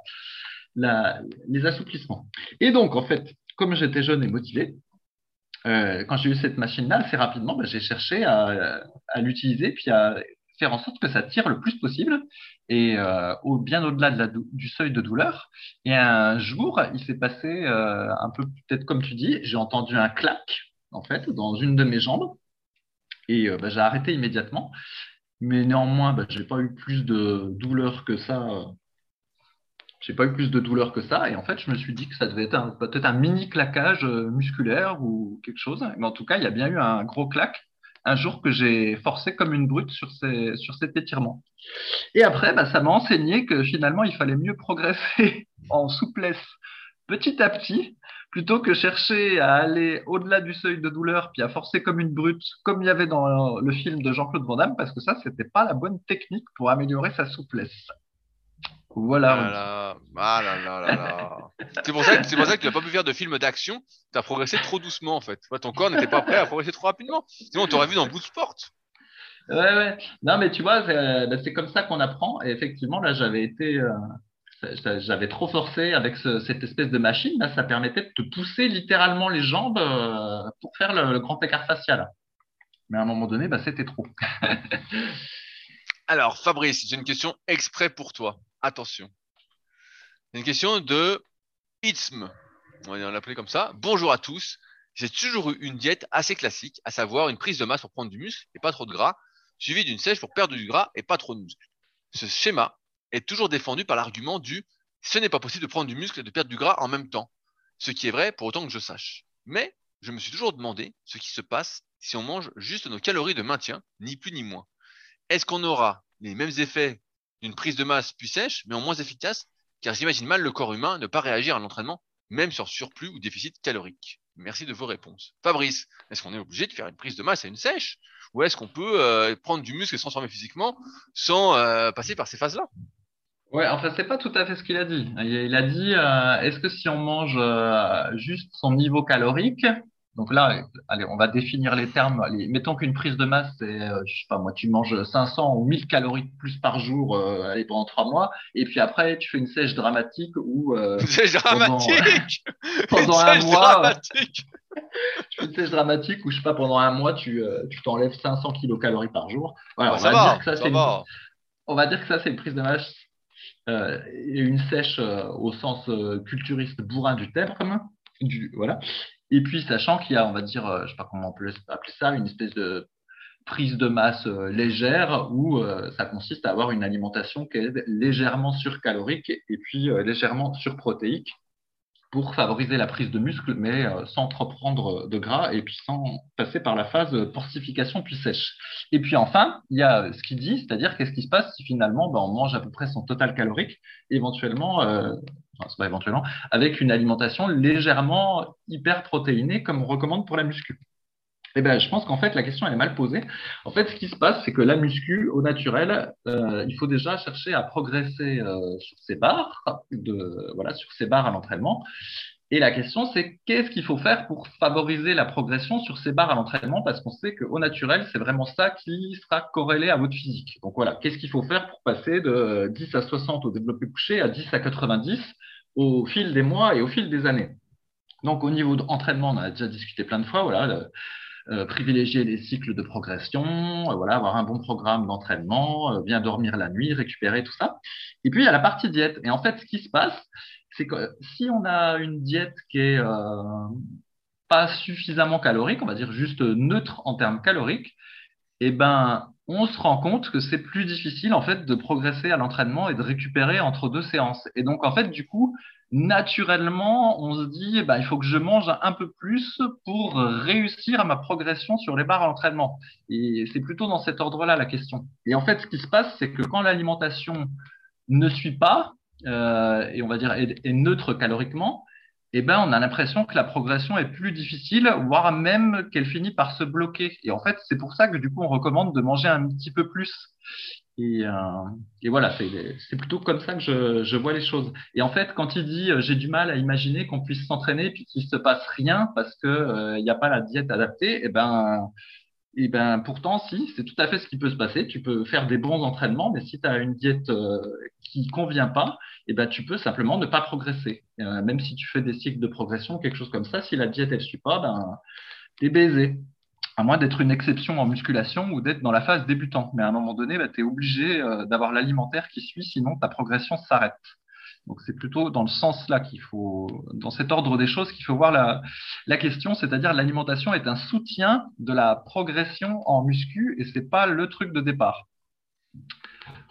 la, les assouplissements. Et donc, en fait, comme j'étais jeune et motivé, euh, quand j'ai eu cette machine-là, assez rapidement, bah, j'ai cherché à, à l'utiliser, puis à faire en sorte que ça tire le plus possible, et euh, au, bien au-delà de la dou- du seuil de douleur. Et un jour, il s'est passé, euh, un peu peut-être comme tu dis, j'ai entendu un clac, en fait, dans une de mes jambes. Et euh, bah, j'ai arrêté immédiatement. Mais néanmoins, bah, je n'ai pas eu plus de douleur que ça. Euh... J'ai pas eu plus de douleur que ça. Et en fait, je me suis dit que ça devait être un, peut-être un mini claquage euh, musculaire ou quelque chose. Mais en tout cas, il y a bien eu un gros claque un jour que j'ai forcé comme une brute sur, ces, sur cet étirement. Et après, bah, ça m'a enseigné que finalement, il fallait mieux progresser en souplesse petit à petit, plutôt que chercher à aller au-delà du seuil de douleur puis à forcer comme une brute, comme il y avait dans le film de Jean-Claude Van Damme, parce que ça, c'était pas la bonne technique pour améliorer sa souplesse. Voilà. Ah là là, ah là, là, là. C'est pour ça que, c'est pour ça que tu n'as pas pu faire de film d'action, tu as progressé trop doucement en fait. Ton corps n'était pas prêt à progresser trop rapidement. Sinon, on t'aurait vu dans Bloodsport. Ouais, ouais. Non, mais tu vois, c'est, c'est comme ça qu'on apprend. Et effectivement, là, j'avais été... Euh... J'avais trop forcé avec ce, cette espèce de machine. Là, ça permettait de te pousser littéralement les jambes euh, pour faire le, le grand écart facial. Mais à un moment donné, bah, c'était trop. Alors, Fabrice, j'ai une question exprès pour toi. Attention. Une question de I T S M. On va l'appeler comme ça. Bonjour à tous. J'ai toujours eu une diète assez classique, à savoir une prise de masse pour prendre du muscle et pas trop de gras, suivie d'une sèche pour perdre du gras et pas trop de muscle. Ce schéma est toujours défendu par l'argument du « ce n'est pas possible de prendre du muscle et de perdre du gras en même temps », ce qui est vrai pour autant que je sache. Mais je me suis toujours demandé ce qui se passe si on mange juste nos calories de maintien, ni plus ni moins. Est-ce qu'on aura les mêmes effets d'une prise de masse plus sèche, mais en moins efficace, car j'imagine mal le corps humain ne pas réagir à l'entraînement, même sur surplus ou déficit calorique. Merci de vos réponses. Fabrice, est-ce qu'on est obligé de faire une prise de masse à une sèche ou est-ce qu'on peut euh, prendre du muscle et se transformer physiquement sans euh, passer par ces phases-là? Ouais, enfin, c'est pas tout à fait ce qu'il a dit. Il a dit, euh, est-ce que si on mange euh, juste son niveau calorique, donc là, allez, on va définir les termes. Allez, mettons qu'une prise de masse, c'est, euh, je sais pas moi, tu manges cinq cents ou mille calories de plus par jour, euh, allez, pendant trois mois, et puis après, tu fais une sèche dramatique ou euh, sèche dramatique pendant, pendant un mois. Dramatique. Tu fais une sèche dramatique où je sais pas, pendant un mois, tu euh, tu t'enlèves cinq cents kilocalories par jour. Voilà, bah, on, va va, dire que ça, ça c'est une, on va dire que ça c'est une prise de masse. Euh, et une sèche euh, au sens euh, culturiste bourrin du terme, du, voilà. Et puis sachant qu'il y a, on va dire, euh, je ne sais pas comment on peut appeler ça, une espèce de prise de masse euh, légère où euh, ça consiste à avoir une alimentation qui est légèrement surcalorique et puis euh, légèrement surprotéique pour favoriser la prise de muscle, mais euh, sans trop prendre de gras et puis sans passer par la phase porcification puis sèche. Et puis enfin, il y a ce qu'il dit, c'est-à-dire qu'est-ce qui se passe si finalement ben, on mange à peu près son total calorique, éventuellement, euh, enfin, c'est pas éventuellement, avec une alimentation légèrement hyperprotéinée comme on recommande pour la muscu. Eh ben, je pense qu'en fait, la question elle est mal posée. En fait, ce qui se passe, c'est que la muscu, au naturel, euh, il faut déjà chercher à progresser euh, sur ses barres, de, voilà, sur ses barres à l'entraînement. Et la question, c'est qu'est-ce qu'il faut faire pour favoriser la progression sur ses barres à l'entraînement, parce qu'on sait qu'au naturel, c'est vraiment ça qui sera corrélé à votre physique. Donc voilà, qu'est-ce qu'il faut faire pour passer de dix à soixante au développé couché à dix à quatre-vingt-dix au fil des mois et au fil des années. Donc au niveau d'entraînement, on a déjà discuté plein de fois, voilà. Le, Euh, privilégier les cycles de progression, euh, voilà, avoir un bon programme d'entraînement, euh, bien dormir la nuit, récupérer, tout ça. Et puis, il y a la partie diète. Et en fait, ce qui se passe, c'est que euh, si on a une diète qui est euh, pas suffisamment calorique, on va dire juste neutre en termes caloriques, eh ben, on se rend compte que c'est plus difficile, en fait, de progresser à l'entraînement et de récupérer entre deux séances. Et donc, en fait, du coup, naturellement, on se dit, bah, il faut que je mange un peu plus pour réussir à ma progression sur les barres à l'entraînement. Et c'est plutôt dans cet ordre-là la question. Et en fait, ce qui se passe, c'est que quand l'alimentation ne suit pas, euh, et on va dire est, est neutre caloriquement, eh ben, on a l'impression que la progression est plus difficile, voire même qu'elle finit par se bloquer. Et en fait, c'est pour ça que du coup, on recommande de manger un petit peu plus. Et, euh, et voilà, c'est, c'est plutôt comme ça que je, je vois les choses. Et en fait, quand il dit euh, j'ai du mal à imaginer qu'on puisse s'entraîner puis qu'il se passe rien parce que euh, il n'y a pas la diète adaptée, et ben, et ben pourtant si, c'est tout à fait ce qui peut se passer. Tu peux faire des bons entraînements, mais si tu as une diète euh, qui convient pas, et ben tu peux simplement ne pas progresser. Euh, même si tu fais des cycles de progression, quelque chose comme ça, si la diète elle suit pas, ben t'es baisé. À moins d'être une exception en musculation ou d'être dans la phase débutante. Mais à un moment donné, bah, tu es obligé euh, d'avoir l'alimentaire qui suit, sinon ta progression s'arrête. Donc c'est plutôt dans le sens-là qu'il faut, dans cet ordre des choses, qu'il faut voir la, la question, c'est-à-dire l'alimentation est un soutien de la progression en muscu et c'est pas le truc de départ.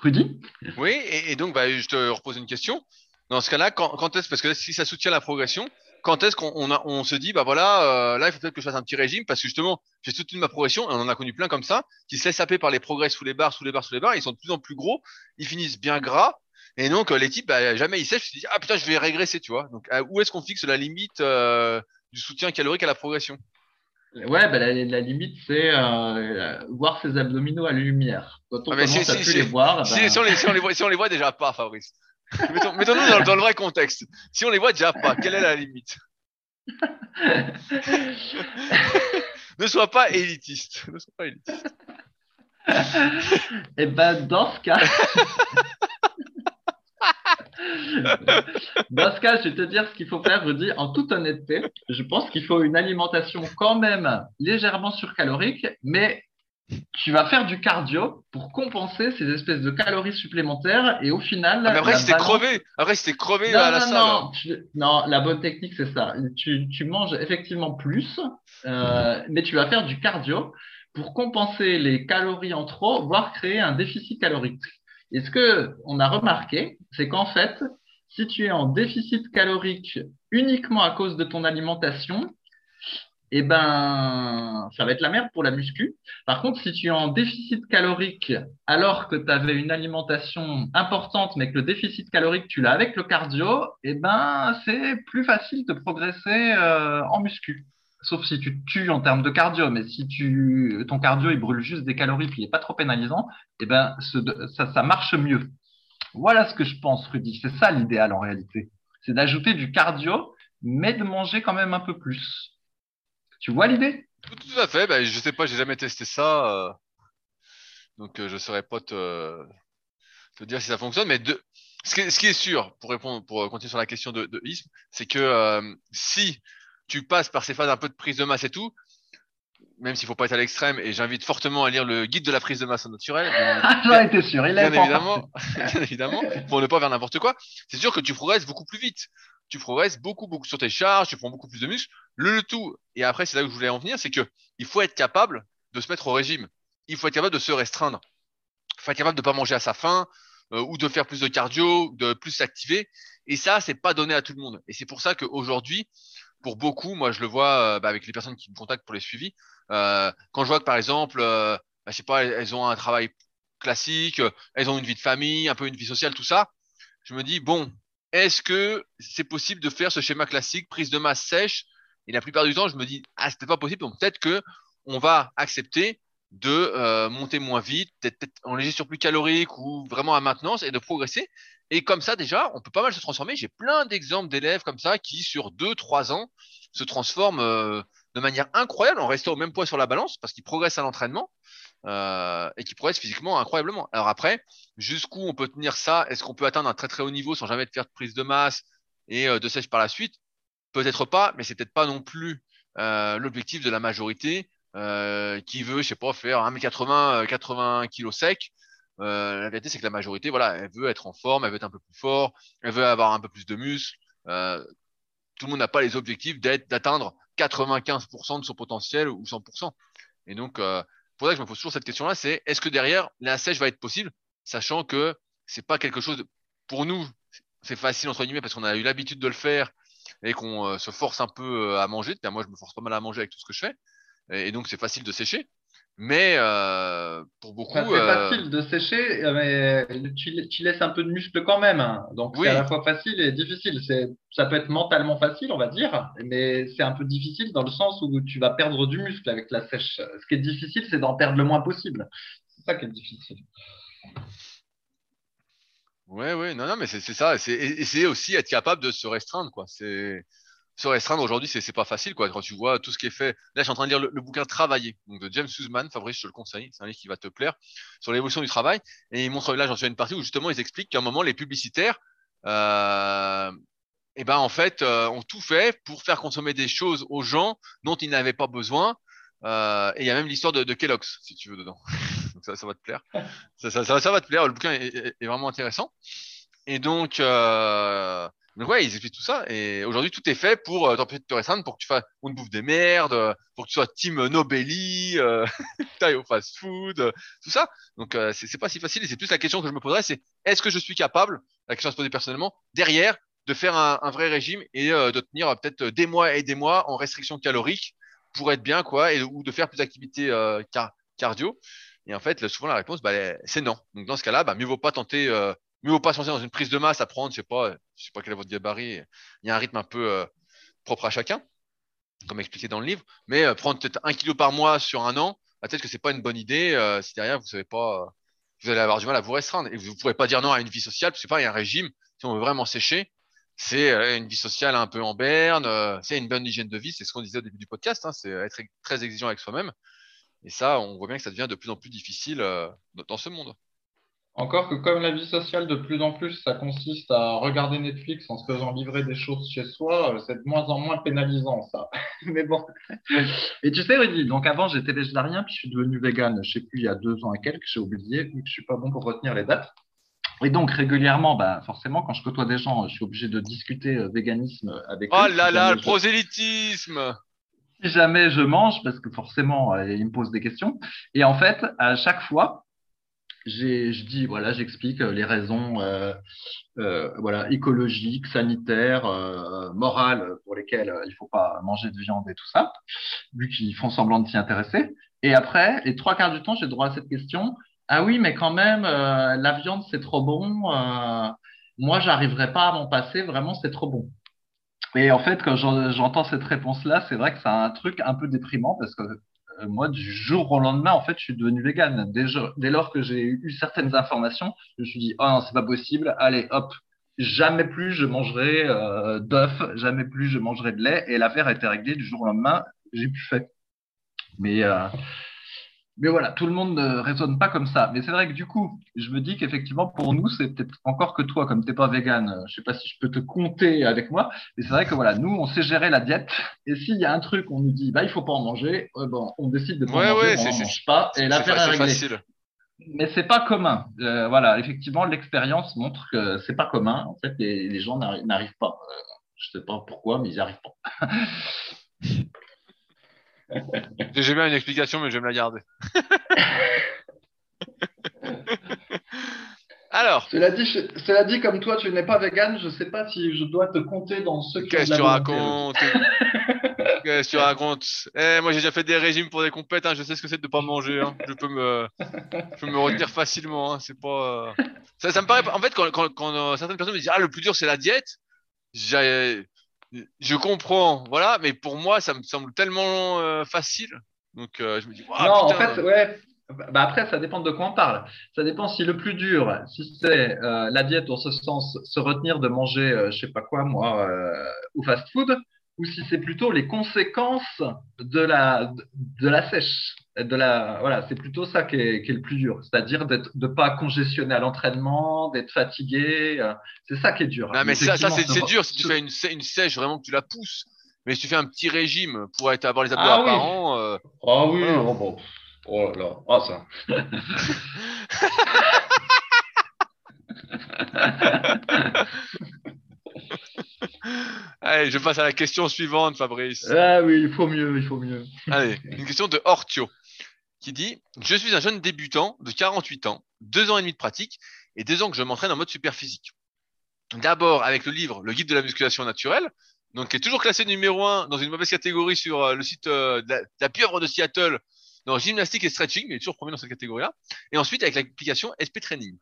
Rudy ? Oui, et, et donc bah, je te repose une question. Dans ce cas-là, quand, quand est-ce, parce que si ça soutient la progression, quand est-ce qu'on on a, on se dit, bah voilà, euh, là, il faut peut-être que je fasse un petit régime parce que justement, j'ai soutenu ma progression et on en a connu plein comme ça, qui se laissent saper par les progrès sous les barres, sous les barres, sous les barres, ils sont de plus en plus gros, ils finissent bien gras et donc euh, les types, bah, jamais ils sèchent, ils se disent, ah putain, je vais régresser, tu vois. Donc, euh, où est-ce qu'on fixe la limite euh, du soutien calorique à la progression ? Ouais, bah, la, la limite, c'est euh, voir ses abdominaux à la lumière. Quand on ah, commence si, à si, plus si, les si, voir… Si, bah... si, on les, si, on les voit, si on les voit déjà pas, Fabrice. Mettons, mettons-nous dans, dans le vrai contexte. Si on les voit déjà pas, quelle est la limite ? Ne sois pas élitiste. Ne sois pas élitiste. Et ben dans ce cas, dans ce cas, je vais te dire ce qu'il faut faire. Je dis en toute honnêteté, je pense qu'il faut une alimentation quand même légèrement surcalorique, mais tu vas faire du cardio pour compenser ces espèces de calories supplémentaires et au final… Ah mais après, c'était balance... crevé. Après, c'était crevé non, à la non, salle. Non. Tu... non, la bonne technique, c'est ça. Tu, tu manges effectivement plus, euh, mais tu vas faire du cardio pour compenser les calories en trop, voire créer un déficit calorique. Et ce que on a remarqué, c'est qu'en fait, si tu es en déficit calorique uniquement à cause de ton alimentation… eh ben, ça va être la merde pour la muscu. Par contre, si tu es en déficit calorique alors que tu avais une alimentation importante, mais que le déficit calorique, tu l'as avec le cardio, eh ben, c'est plus facile de progresser euh, en muscu. sauf si tu te tues en termes de cardio, mais si tu, ton cardio il brûle juste des calories puis il n'est pas trop pénalisant, eh ben, ce, ça, ça marche mieux. Voilà ce que je pense, Rudy. C'est ça l'idéal en réalité. C'est d'ajouter du cardio, mais de manger quand même un peu plus. Tu vois l'idée? Tout à fait. Ben, je sais pas, j'ai jamais testé ça. Euh... Donc, euh, je ne saurais pas te, te dire si ça fonctionne. Mais de... ce, qui est, ce qui est sûr, pour répondre, pour continuer sur la question de, de isme, c'est que euh, si tu passes par ces phases un peu de prise de masse et tout, même s'il ne faut pas être à l'extrême, et j'invite fortement à lire le guide de la prise de masse au naturel. Ah, j'en étais sûr, il est bien évidemment, bien évidemment, pour ne pas faire n'importe quoi. C'est sûr que tu progresses beaucoup plus vite. Tu progresses beaucoup, beaucoup sur tes charges, tu prends beaucoup plus de muscles. Le, le tout, et après, c'est là où je voulais en venir, c'est qu'il faut être capable de se mettre au régime. Il faut être capable de se restreindre. Il faut être capable de ne pas manger à sa faim, euh, ou de faire plus de cardio, de plus s'activer. Et ça, c'est pas donné à tout le monde. Et c'est pour ça qu'aujourd'hui, pour beaucoup, moi je le vois euh, bah, avec les personnes qui me contactent pour les suivis, euh, quand je vois que par exemple, euh, bah, je sais pas, elles ont un travail classique, euh, elles ont une vie de famille, un peu une vie sociale, tout ça, je me dis bon, est-ce que c'est possible de faire ce schéma classique, prise de masse sèche? Et la plupart du temps, je me dis ah, c'était pas possible, donc peut-être que on va accepter de euh, monter moins vite, peut-être en léger surplus calorique ou vraiment à maintenance et de progresser. Et comme ça, déjà, on peut pas mal se transformer. J'ai plein d'exemples d'élèves comme ça qui, sur deux trois ans, se transforment euh, de manière incroyable en restant au même poids sur la balance parce qu'ils progressent à l'entraînement euh, et qui progressent physiquement incroyablement. Alors après, jusqu'où on peut tenir ça? Est-ce qu'on peut atteindre un très très haut niveau sans jamais faire de prise de masse et euh, de sèche par la suite? Peut-être pas, mais c'est peut-être pas non plus euh, l'objectif de la majorité euh, qui veut, je sais pas, faire un mètre quatre-vingts, quatre-vingts kilos sec. Euh, la vérité, c'est que la majorité, voilà, elle veut être en forme, elle veut être un peu plus fort, elle veut avoir un peu plus de muscles. Euh, tout le monde n'a pas les objectifs d'être, d'atteindre quatre-vingt-quinze pour cent de son potentiel ou cent pour cent. Et donc, euh, pour ça que je me pose toujours cette question-là, c'est est-ce que derrière, la sèche va être possible, sachant que c'est pas quelque chose de, pour nous, c'est facile entre guillemets parce qu'on a eu l'habitude de le faire et qu'on euh, se force un peu euh, à manger. Bien, moi, je me force pas mal à manger avec tout ce que je fais, et, et donc c'est facile de sécher. Mais euh, pour beaucoup… Enfin, c'est euh... facile de sécher, mais tu, tu laisses un peu de muscle quand même. Hein. Donc, oui. C'est à la fois facile et difficile. C'est, ça peut être mentalement facile, on va dire, mais c'est un peu difficile dans le sens où tu vas perdre du muscle avec la sèche. Ce qui est difficile, c'est d'en perdre le moins possible. C'est ça qui est difficile. Oui, oui. Non, non, mais c'est, c'est ça. C'est, et c'est aussi être capable de se restreindre, quoi. C'est… Se restreindre aujourd'hui, c'est, c'est pas facile, quoi. Quand tu vois tout ce qui est fait. Là, je suis en train de lire le, le bouquin Travailler, donc de James Sussman. Fabrice, je te le conseille. C'est un livre qui va te plaire sur l'évolution du travail. Et il montre, là, j'en suis à une partie où justement, ils expliquent qu'à un moment, les publicitaires, euh, eh ben, en fait, euh, ont tout fait pour faire consommer des choses aux gens dont ils n'avaient pas besoin. Euh, et il y a même l'histoire de, de Kellogg's, si tu veux, dedans. Donc, ça, ça va te plaire. Ça, ça, ça, ça va te plaire. Le bouquin est, est, est vraiment intéressant. Et donc, euh, Donc ouais, ils expliquent tout ça. Et aujourd'hui, tout est fait pour euh, t'empêcher de te restreindre, pour que tu fasses une bouffe des merdes, euh, pour que tu sois team Nobelli, euh, taille au fast-food, euh, tout ça. Donc euh, c'est, c'est pas si facile. Et c'est plus la question que je me poserais, c'est est-ce que je suis capable, la question à se poser personnellement, derrière, de faire un, un vrai régime et euh, de tenir euh, peut-être des mois et des mois en restriction calorique pour être bien, quoi, et ou de faire plus d'activité euh, car- cardio. Et en fait, souvent la réponse, bah, c'est non. Donc dans ce cas-là, bah, mieux vaut pas tenter. Euh, Mieux vaut pas se lancer dans une prise de masse à prendre, je sais pas, je sais pas quel est votre gabarit. Il y a un rythme un peu euh, propre à chacun, comme expliqué dans le livre. Mais euh, prendre peut-être un kilo par mois sur un an, bah, peut-être que c'est pas une bonne idée. Euh, si derrière vous savez pas, euh, vous allez avoir du mal à vous restreindre et vous pourrez pas dire non à une vie sociale parce que pas il y a un régime. Si on veut vraiment sécher, c'est euh, une vie sociale un peu en berne, euh, c'est une bonne hygiène de vie, c'est ce qu'on disait au début du podcast. Hein, c'est être très exigeant avec soi-même. Et ça, on voit bien que ça devient de plus en plus difficile euh, dans ce monde. Encore que comme la vie sociale, de plus en plus, ça consiste à regarder Netflix en se faisant livrer des choses chez soi, c'est de moins en moins pénalisant, ça. Mais bon. Et tu sais, Rudy, donc avant, j'étais végétarien, puis je suis devenu vegan, je sais plus, il y a deux ans et quelques, j'ai oublié, vu que je suis pas bon pour retenir les dates. Et donc, régulièrement, bah, forcément, quand je côtoie des gens, je suis obligé de discuter euh, véganisme avec oh eux. Oh là là, le je... prosélytisme! Si jamais je mange, parce que forcément, euh, ils me posent des questions. Et en fait, à chaque fois, J'ai, je dis, voilà, j'explique les raisons euh, euh, voilà, écologiques, sanitaires, euh, morales pour lesquelles il ne faut pas manger de viande et tout ça, vu qu'ils font semblant de s'y intéresser. Et après, les trois quarts du temps, j'ai droit à cette question. Ah oui, mais quand même, euh, la viande, c'est trop bon. Euh, moi, je n'arriverai pas à m'en passer. Vraiment, c'est trop bon. Et en fait, quand j'entends cette réponse-là, c'est vrai que c'est un truc un peu déprimant parce que euh, moi, du jour au lendemain, en fait, je suis devenu vegan. Dès, je, dès lors que j'ai eu certaines informations, je me suis dit « Oh non, c'est pas possible, allez, hop, jamais plus je mangerai euh, d'œufs, jamais plus je mangerai de lait. » Et l'affaire a été réglée du jour au lendemain, j'ai pu faire. Mais, euh, mais voilà, tout le monde ne raisonne pas comme ça. Mais c'est vrai que du coup, je me dis qu'effectivement, pour nous, c'est peut-être encore que toi, comme tu n'es pas vegan, je ne sais pas si je peux te compter avec moi, mais c'est vrai que voilà, nous, on sait gérer la diète. Et s'il y a un truc, on nous dit, bah, il ne faut pas en manger, euh, bon, on décide de ne pas ouais, en manger, ouais, on n'en mange pas, et l'affaire est réglée. C'est facile. Mais c'est pas commun. Euh, voilà, effectivement, l'expérience montre que c'est pas commun. En fait, les, les gens n'arrivent pas. Euh, je sais pas pourquoi, mais ils n'y arrivent pas. J'ai jamais une explication, mais je vais me la garder. Alors. Cela dit, je, cela dit, comme toi, tu n'es pas vegan, je sais pas si je dois te compter dans ce cas. Qu'est-ce que tu racontes? Qu'est-ce que tu racontes? Eh, moi, j'ai déjà fait des régimes pour des compètes. Hein. Je sais ce que c'est de ne pas manger. Hein. Je peux me, je peux me retenir facilement. Hein. C'est pas. Ça, ça me paraît. En fait, quand, quand, quand euh, certaines personnes me disent ah, le plus dur, c'est la diète. J'ai... Je comprends, voilà, mais pour moi, ça me semble tellement euh, facile. Donc, euh, je me dis, wow, non, putain, en fait, euh... ouais. Bah après, ça dépend de quoi on parle. Ça dépend si le plus dur, si c'est euh, la diète, dans ce sens, se retenir de manger, euh, je sais pas quoi, moi, euh, ou fast-food, ou si c'est plutôt les conséquences de la de la sèche. De la, voilà, c'est plutôt ça qui est, qui est le plus dur, c'est-à-dire d'être, de ne pas congestionner à l'entraînement, d'être fatigué, euh, c'est ça qui est dur. Non, mais ça, ça c'est, c'est dur, si tu fais une, une sèche, vraiment que tu la pousses, mais si tu fais un petit régime pour être, avoir les abdos ah, apparents… Oui. Euh... Ah oui, ah. Oh, bon. Oh là là, oh ça… Allez, je passe à la question suivante, Fabrice. Ah oui, il faut mieux, il faut mieux. Allez, une question de Hortio. Qui dit « Je suis un jeune débutant de quarante-huit ans, deux ans et demi de pratique et deux ans que je m'entraîne en mode superphysique. D'abord avec le livre « Le guide de la musculation naturelle », donc qui est toujours classé numéro un dans une mauvaise catégorie sur euh, le site euh, de, la, de la pieuvre de Seattle, dans gymnastique et stretching, mais toujours premier dans cette catégorie-là. Et ensuite avec l'application S P Training.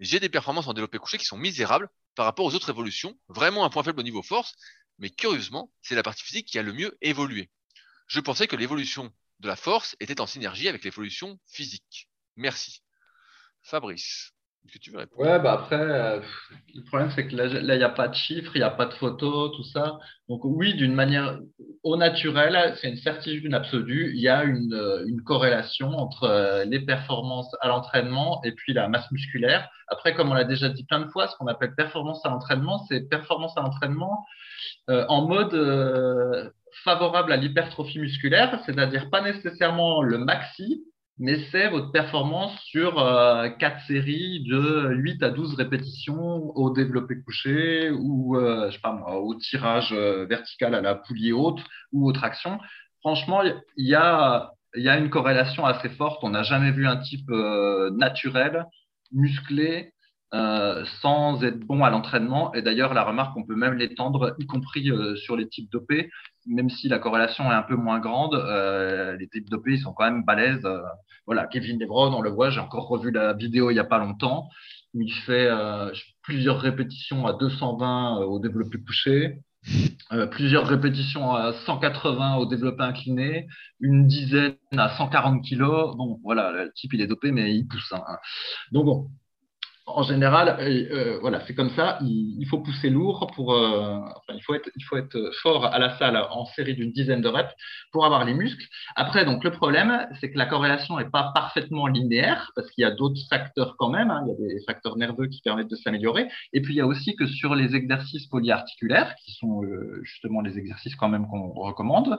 J'ai des performances en développé couché qui sont misérables par rapport aux autres évolutions, vraiment un point faible au niveau force, mais curieusement, c'est la partie physique qui a le mieux évolué. Je pensais que l'évolution de la force était en synergie avec l'évolution physique. Merci. Fabrice, est-ce que tu veux répondre ? Ouais, bah après, euh, le problème, c'est que là, il n'y a pas de chiffres, il n'y a pas de photos, tout ça. Donc oui, d'une manière au naturel, c'est une certitude absolue. Il y a une, une corrélation entre euh, les performances à l'entraînement et puis la masse musculaire. Après, comme on l'a déjà dit plein de fois, ce qu'on appelle performance à l'entraînement, c'est performance à l'entraînement euh, en mode... Euh, favorable à l'hypertrophie musculaire, c'est-à-dire pas nécessairement le maxi, mais c'est votre performance sur euh, quatre séries de huit à douze répétitions au développé couché ou euh, je sais pas moi, au tirage euh, vertical à la poulie haute ou aux tractions. Franchement, il y a, y a une corrélation assez forte. On n'a jamais vu un type euh, naturel, musclé, Euh, sans être bon à l'entraînement. Et d'ailleurs, la remarque, on peut même l'étendre, y compris euh, sur les types dopés, même si la corrélation est un peu moins grande, euh, les types dopés, ils sont quand même balèzes. Euh, voilà, Kevin Levrone, on le voit, j'ai encore revu la vidéo il n'y a pas longtemps, où il fait euh, plusieurs répétitions à deux cent vingt au développé couché, euh, plusieurs répétitions à cent quatre-vingts au développé incliné, une dizaine à cent quarante kilos. Bon, voilà, le type, il est dopé, mais il pousse. Hein. Donc bon, en général, euh, voilà, c'est comme ça. Il, il faut pousser lourd pour. Euh, enfin, il faut être, il faut être fort à la salle en série d'une dizaine de reps pour avoir les muscles. Après, donc le problème, c'est que la corrélation n'est pas parfaitement linéaire parce qu'il y a d'autres facteurs quand même. Hein, il y a des facteurs nerveux qui permettent de s'améliorer. Et puis il y a aussi que sur les exercices polyarticulaires, qui sont euh, justement les exercices quand même qu'on recommande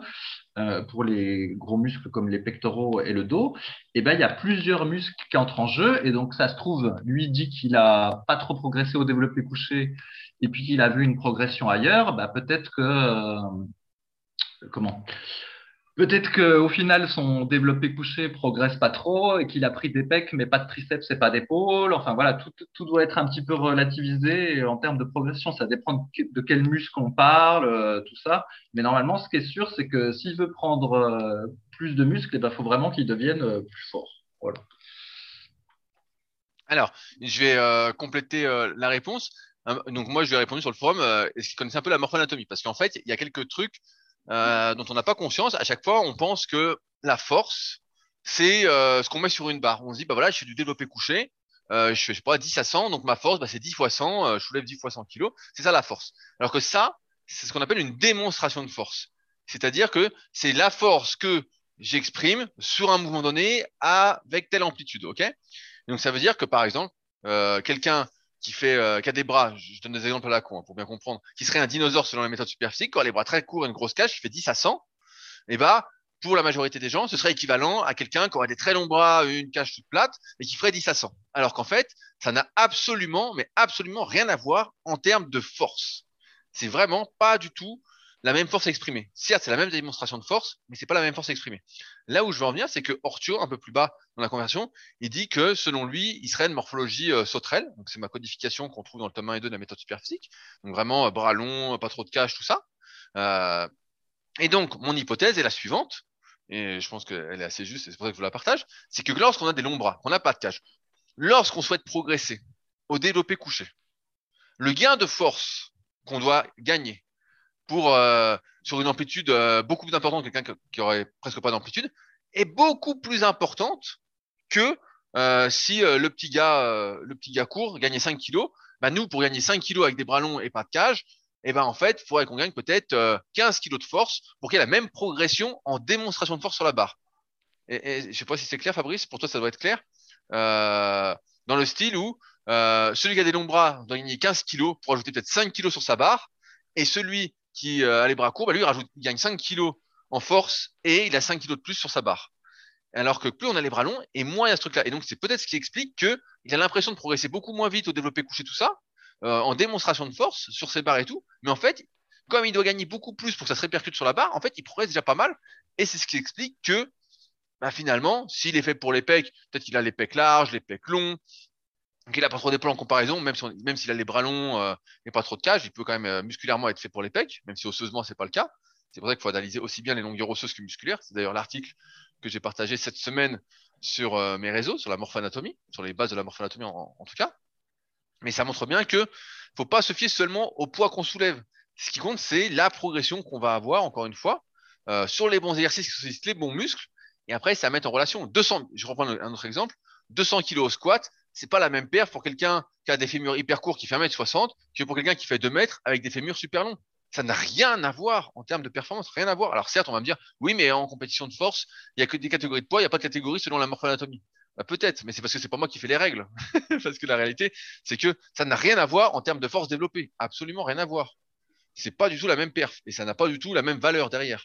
euh, pour les gros muscles comme les pectoraux et le dos, et ben il y a plusieurs muscles qui entrent en jeu. Et donc ça se trouve, lui dit qu'il n'a pas trop progressé au développé couché et puis qu'il a vu une progression ailleurs, bah peut-être que euh, comment peut-être qu'au final son développé couché progresse pas trop et qu'il a pris des pecs mais pas de triceps et pas d'épaules. Enfin voilà, tout, tout doit être un petit peu relativisé en termes de progression, ça dépend de quel muscle on parle, euh, tout ça. Mais normalement, ce qui est sûr, c'est que s'il veut prendre euh, plus de muscles, eh ben, faut vraiment qu'il devienne euh, plus fort. Voilà. Alors, je vais euh, compléter euh, la réponse. Donc moi je lui ai répondu sur le forum, euh, est-ce qu'il connaissait un peu la morphoanatomie, parce qu'en fait il y a quelques trucs euh, dont on n'a pas conscience. À chaque fois on pense que la force c'est euh, ce qu'on met sur une barre. On se dit bah voilà, je fais du développé couché, euh, je fais je sais pas dix à cent, donc ma force bah, c'est dix fois cent, euh, je soulève dix fois cent kilos, c'est ça la force. Alors que ça c'est ce qu'on appelle une démonstration de force, c'est-à-dire que c'est la force que j'exprime sur un mouvement donné avec telle amplitude, ok. Donc ça veut dire que par exemple euh, quelqu'un qui fait, euh, qui a des bras, je donne des exemples à la con, hein, pour bien comprendre, qui serait un dinosaure selon la méthode superphysique, qui a les bras très courts et une grosse cage, qui fait dix à cent, et bah, pour la majorité des gens, ce serait équivalent à quelqu'un qui aurait des très longs bras, une cage toute plate, et qui ferait dix à cent. Alors qu'en fait, ça n'a absolument, mais absolument rien à voir en termes de force. C'est vraiment pas du tout la même force exprimée. Certes, c'est la même démonstration de force, mais c'est pas la même force exprimée. Là où je veux en venir, c'est que Ortio, un peu plus bas dans la conversion, il dit que selon lui, il serait une morphologie euh, sauterelle. Donc c'est ma codification qu'on trouve dans le tome un et deux de la méthode superphysique. Donc vraiment euh, bras longs, pas trop de cage, tout ça. Euh... Et donc mon hypothèse est la suivante, et je pense qu'elle est assez juste, et c'est pour ça que je vous la partage, c'est que lorsqu'on a des longs bras, qu'on n'a pas de cage, lorsqu'on souhaite progresser au développé couché, le gain de force qu'on doit gagner pour euh, sur une amplitude euh, beaucoup plus importante que quelqu'un qui aurait presque pas d'amplitude, est beaucoup plus importante que euh, si euh, le petit gars euh, le petit gars court gagnait cinq kilos. Bah nous, pour gagner cinq kilos avec des bras longs et pas de cage, et ben bah en fait il faudrait qu'on gagne peut-être euh, quinze kilos de force pour qu'il y ait la même progression en démonstration de force sur la barre. Et, et je sais pas si c'est clair, Fabrice, pour toi ça doit être clair, euh, dans le style où euh, celui qui a des longs bras doit gagner quinze kilos pour ajouter peut-être cinq kilos sur sa barre, et celui qui euh, a les bras courts, bah lui, il, rajoute, il gagne cinq kilos en force et il a cinq kilos de plus sur sa barre. Alors que plus on a les bras longs et moins il y a ce truc-là. Et donc, c'est peut-être ce qui explique qu'il a l'impression de progresser beaucoup moins vite au développé couché, tout ça, euh, en démonstration de force sur ses barres et tout. Mais en fait, comme il doit gagner beaucoup plus pour que ça se répercute sur la barre, en fait, il progresse déjà pas mal. Et c'est ce qui explique que bah, finalement, s'il est fait pour les pecs, peut-être qu'il a les pecs larges, les pecs longs, qu'il a pas trop des plans en comparaison, même si on, même s'il a les bras longs euh, et pas trop de cage, il peut quand même euh, musculairement être fait pour les pecs, même si osseusement c'est pas le cas. C'est pour ça qu'il faut analyser aussi bien les longueurs osseuses que musculaires. C'est d'ailleurs l'article que j'ai partagé cette semaine sur euh, mes réseaux, sur la morphoanatomie, sur les bases de la morphoanatomie en, en tout cas. Mais ça montre bien que faut pas se fier seulement au poids qu'on soulève. Ce qui compte, c'est la progression qu'on va avoir, encore une fois, euh, sur les bons exercices qui sollicitent les bons muscles. Et après, ça met en relation deux cents. Je reprends un autre exemple. deux cents kilos au squat, c'est pas la même perf pour quelqu'un qui a des fémurs hyper courts qui fait un mètre soixante que pour quelqu'un qui fait deux mètres avec des fémurs super longs. Ça n'a rien à voir en termes de performance, rien à voir. Alors certes, on va me dire, oui, mais en compétition de force, il n'y a que des catégories de poids, il n'y a pas de catégorie selon la morphoanatomie. Bah, peut-être, mais c'est parce que c'est pas moi qui fais les règles. Parce que la réalité, c'est que ça n'a rien à voir en termes de force développée. Absolument rien à voir. C'est pas du tout la même perf et ça n'a pas du tout la même valeur derrière.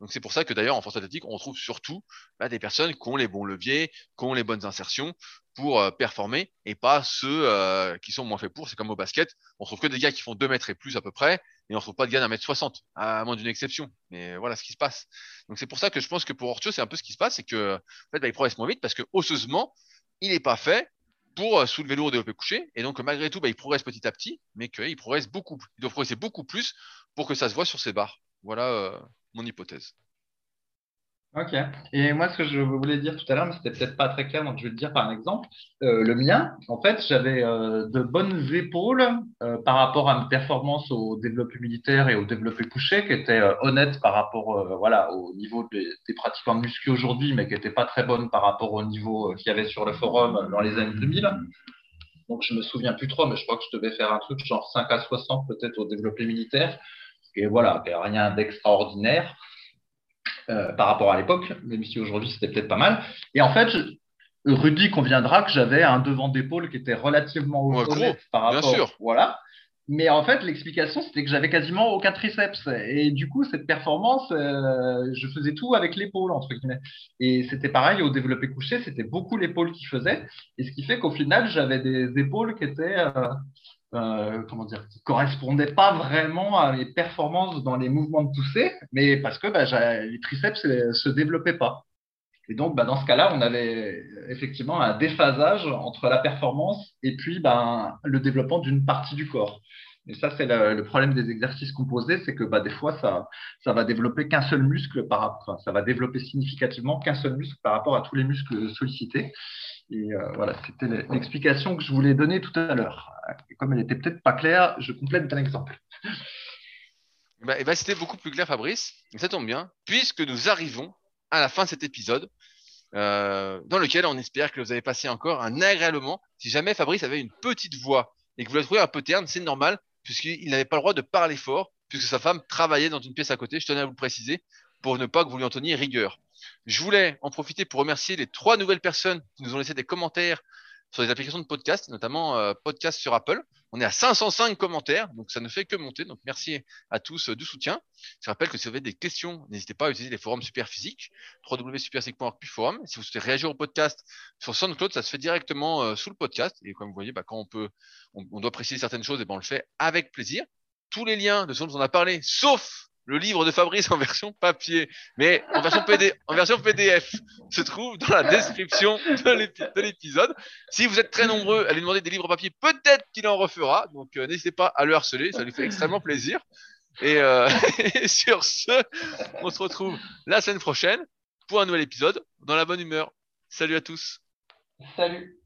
Donc c'est pour ça que d'ailleurs en force athlétique, on trouve surtout bah, des personnes qui ont les bons leviers, qui ont les bonnes insertions pour euh, performer, et pas ceux euh, qui sont moins faits pour. C'est comme au basket, on trouve que des gars qui font deux mètres et plus à peu près, et on trouve pas de gars d'un mètre soixante, à moins d'une exception. Mais voilà ce qui se passe. Donc c'est pour ça que je pense que pour Ortio, c'est un peu ce qui se passe, c'est que en fait, bah, il progresse moins vite parce que osseusement, il n'est pas fait pour euh, soulever lourd, développer couché, et donc malgré tout, bah, il progresse petit à petit, mais qu'il progresse beaucoup, il doit progresser beaucoup plus pour que ça se voit sur ses barres. Voilà. Euh... mon hypothèse. Ok. Et moi, ce que je voulais dire tout à l'heure, mais c'était peut-être pas très clair, donc je vais le dire par un exemple. Euh, le mien, en fait, j'avais euh, de bonnes épaules euh, par rapport à mes performances au développé militaire et au développé couché, qui étaient euh, honnêtes par rapport euh, voilà, au niveau des, des pratiquants muscu aujourd'hui, mais qui n'étaient pas très bonnes par rapport au niveau euh, qu'il y avait sur le forum euh, dans les années deux mille. Donc, je me souviens plus trop, mais je crois que je devais faire un truc genre cinq à soixante peut-être au développé militaire. Et voilà, rien d'extraordinaire euh, par rapport à l'époque, même si aujourd'hui c'était peut-être pas mal. Et en fait, je, Rudy conviendra que j'avais un devant d'épaule qui était relativement haut, ouais, gros, par rapport. Bien sûr. Voilà. Mais en fait, l'explication, c'était que j'avais quasiment aucun triceps. Et du coup, cette performance, euh, je faisais tout avec l'épaule, entre guillemets. Et c'était pareil, au développé couché, c'était beaucoup l'épaule qui faisait. Et ce qui fait qu'au final, j'avais des épaules qui étaient... Euh, Euh, comment dire, qui correspondait pas vraiment à mes performances dans les mouvements de poussée, mais parce que bah, les triceps euh, se développaient pas. Et donc, bah, dans ce cas-là, on avait effectivement un déphasage entre la performance et puis bah, le développement d'une partie du corps. Et ça, c'est le, le problème des exercices composés, c'est que bah, des fois, ça, ça va développer qu'un seul muscle par rapport, enfin, ça va développer significativement qu'un seul muscle par rapport à tous les muscles sollicités. Et euh, voilà, c'était l'explication que je voulais donner tout à l'heure. comme elle n'était peut-être pas claire, je complète d'un exemple. Bah, bah, c'était beaucoup plus clair, Fabrice. Ça tombe bien, puisque nous arrivons à la fin de cet épisode, euh, dans lequel on espère que vous avez passé encore un agréable moment. Si jamais Fabrice avait une petite voix et que vous la trouvez un peu terne, c'est normal, puisqu'il n'avait pas le droit de parler fort, puisque sa femme travaillait dans une pièce à côté, je tenais à vous le préciser, pour ne pas que vous lui en teniez rigueur. Je voulais en profiter pour remercier les trois nouvelles personnes qui nous ont laissé des commentaires sur les applications de podcast, notamment euh, podcast sur Apple. On est à cinq cent cinq commentaires, donc ça ne fait que monter. Donc merci à tous euh, du soutien. Je rappelle que si vous avez des questions, n'hésitez pas à utiliser les forums Superphysique, w w w point superphysique point org slash forum. Si vous souhaitez réagir au podcast sur SoundCloud, ça se fait directement euh, sous le podcast. Et comme vous voyez, bah, quand on peut, on, on doit préciser certaines choses, et ben on le fait avec plaisir. Tous les liens de ce dont on a parlé, sauf le livre de Fabrice en version papier, mais en version, P D, en version P D F, se trouve dans la description de, l'épi- de l'épisode. Si vous êtes très nombreux à lui demander des livres papier, peut-être qu'il en refera. Donc, euh, n'hésitez pas à le harceler. Ça lui fait extrêmement plaisir. Et, euh, et sur ce, on se retrouve la semaine prochaine pour un nouvel épisode dans la bonne humeur. Salut à tous. Salut.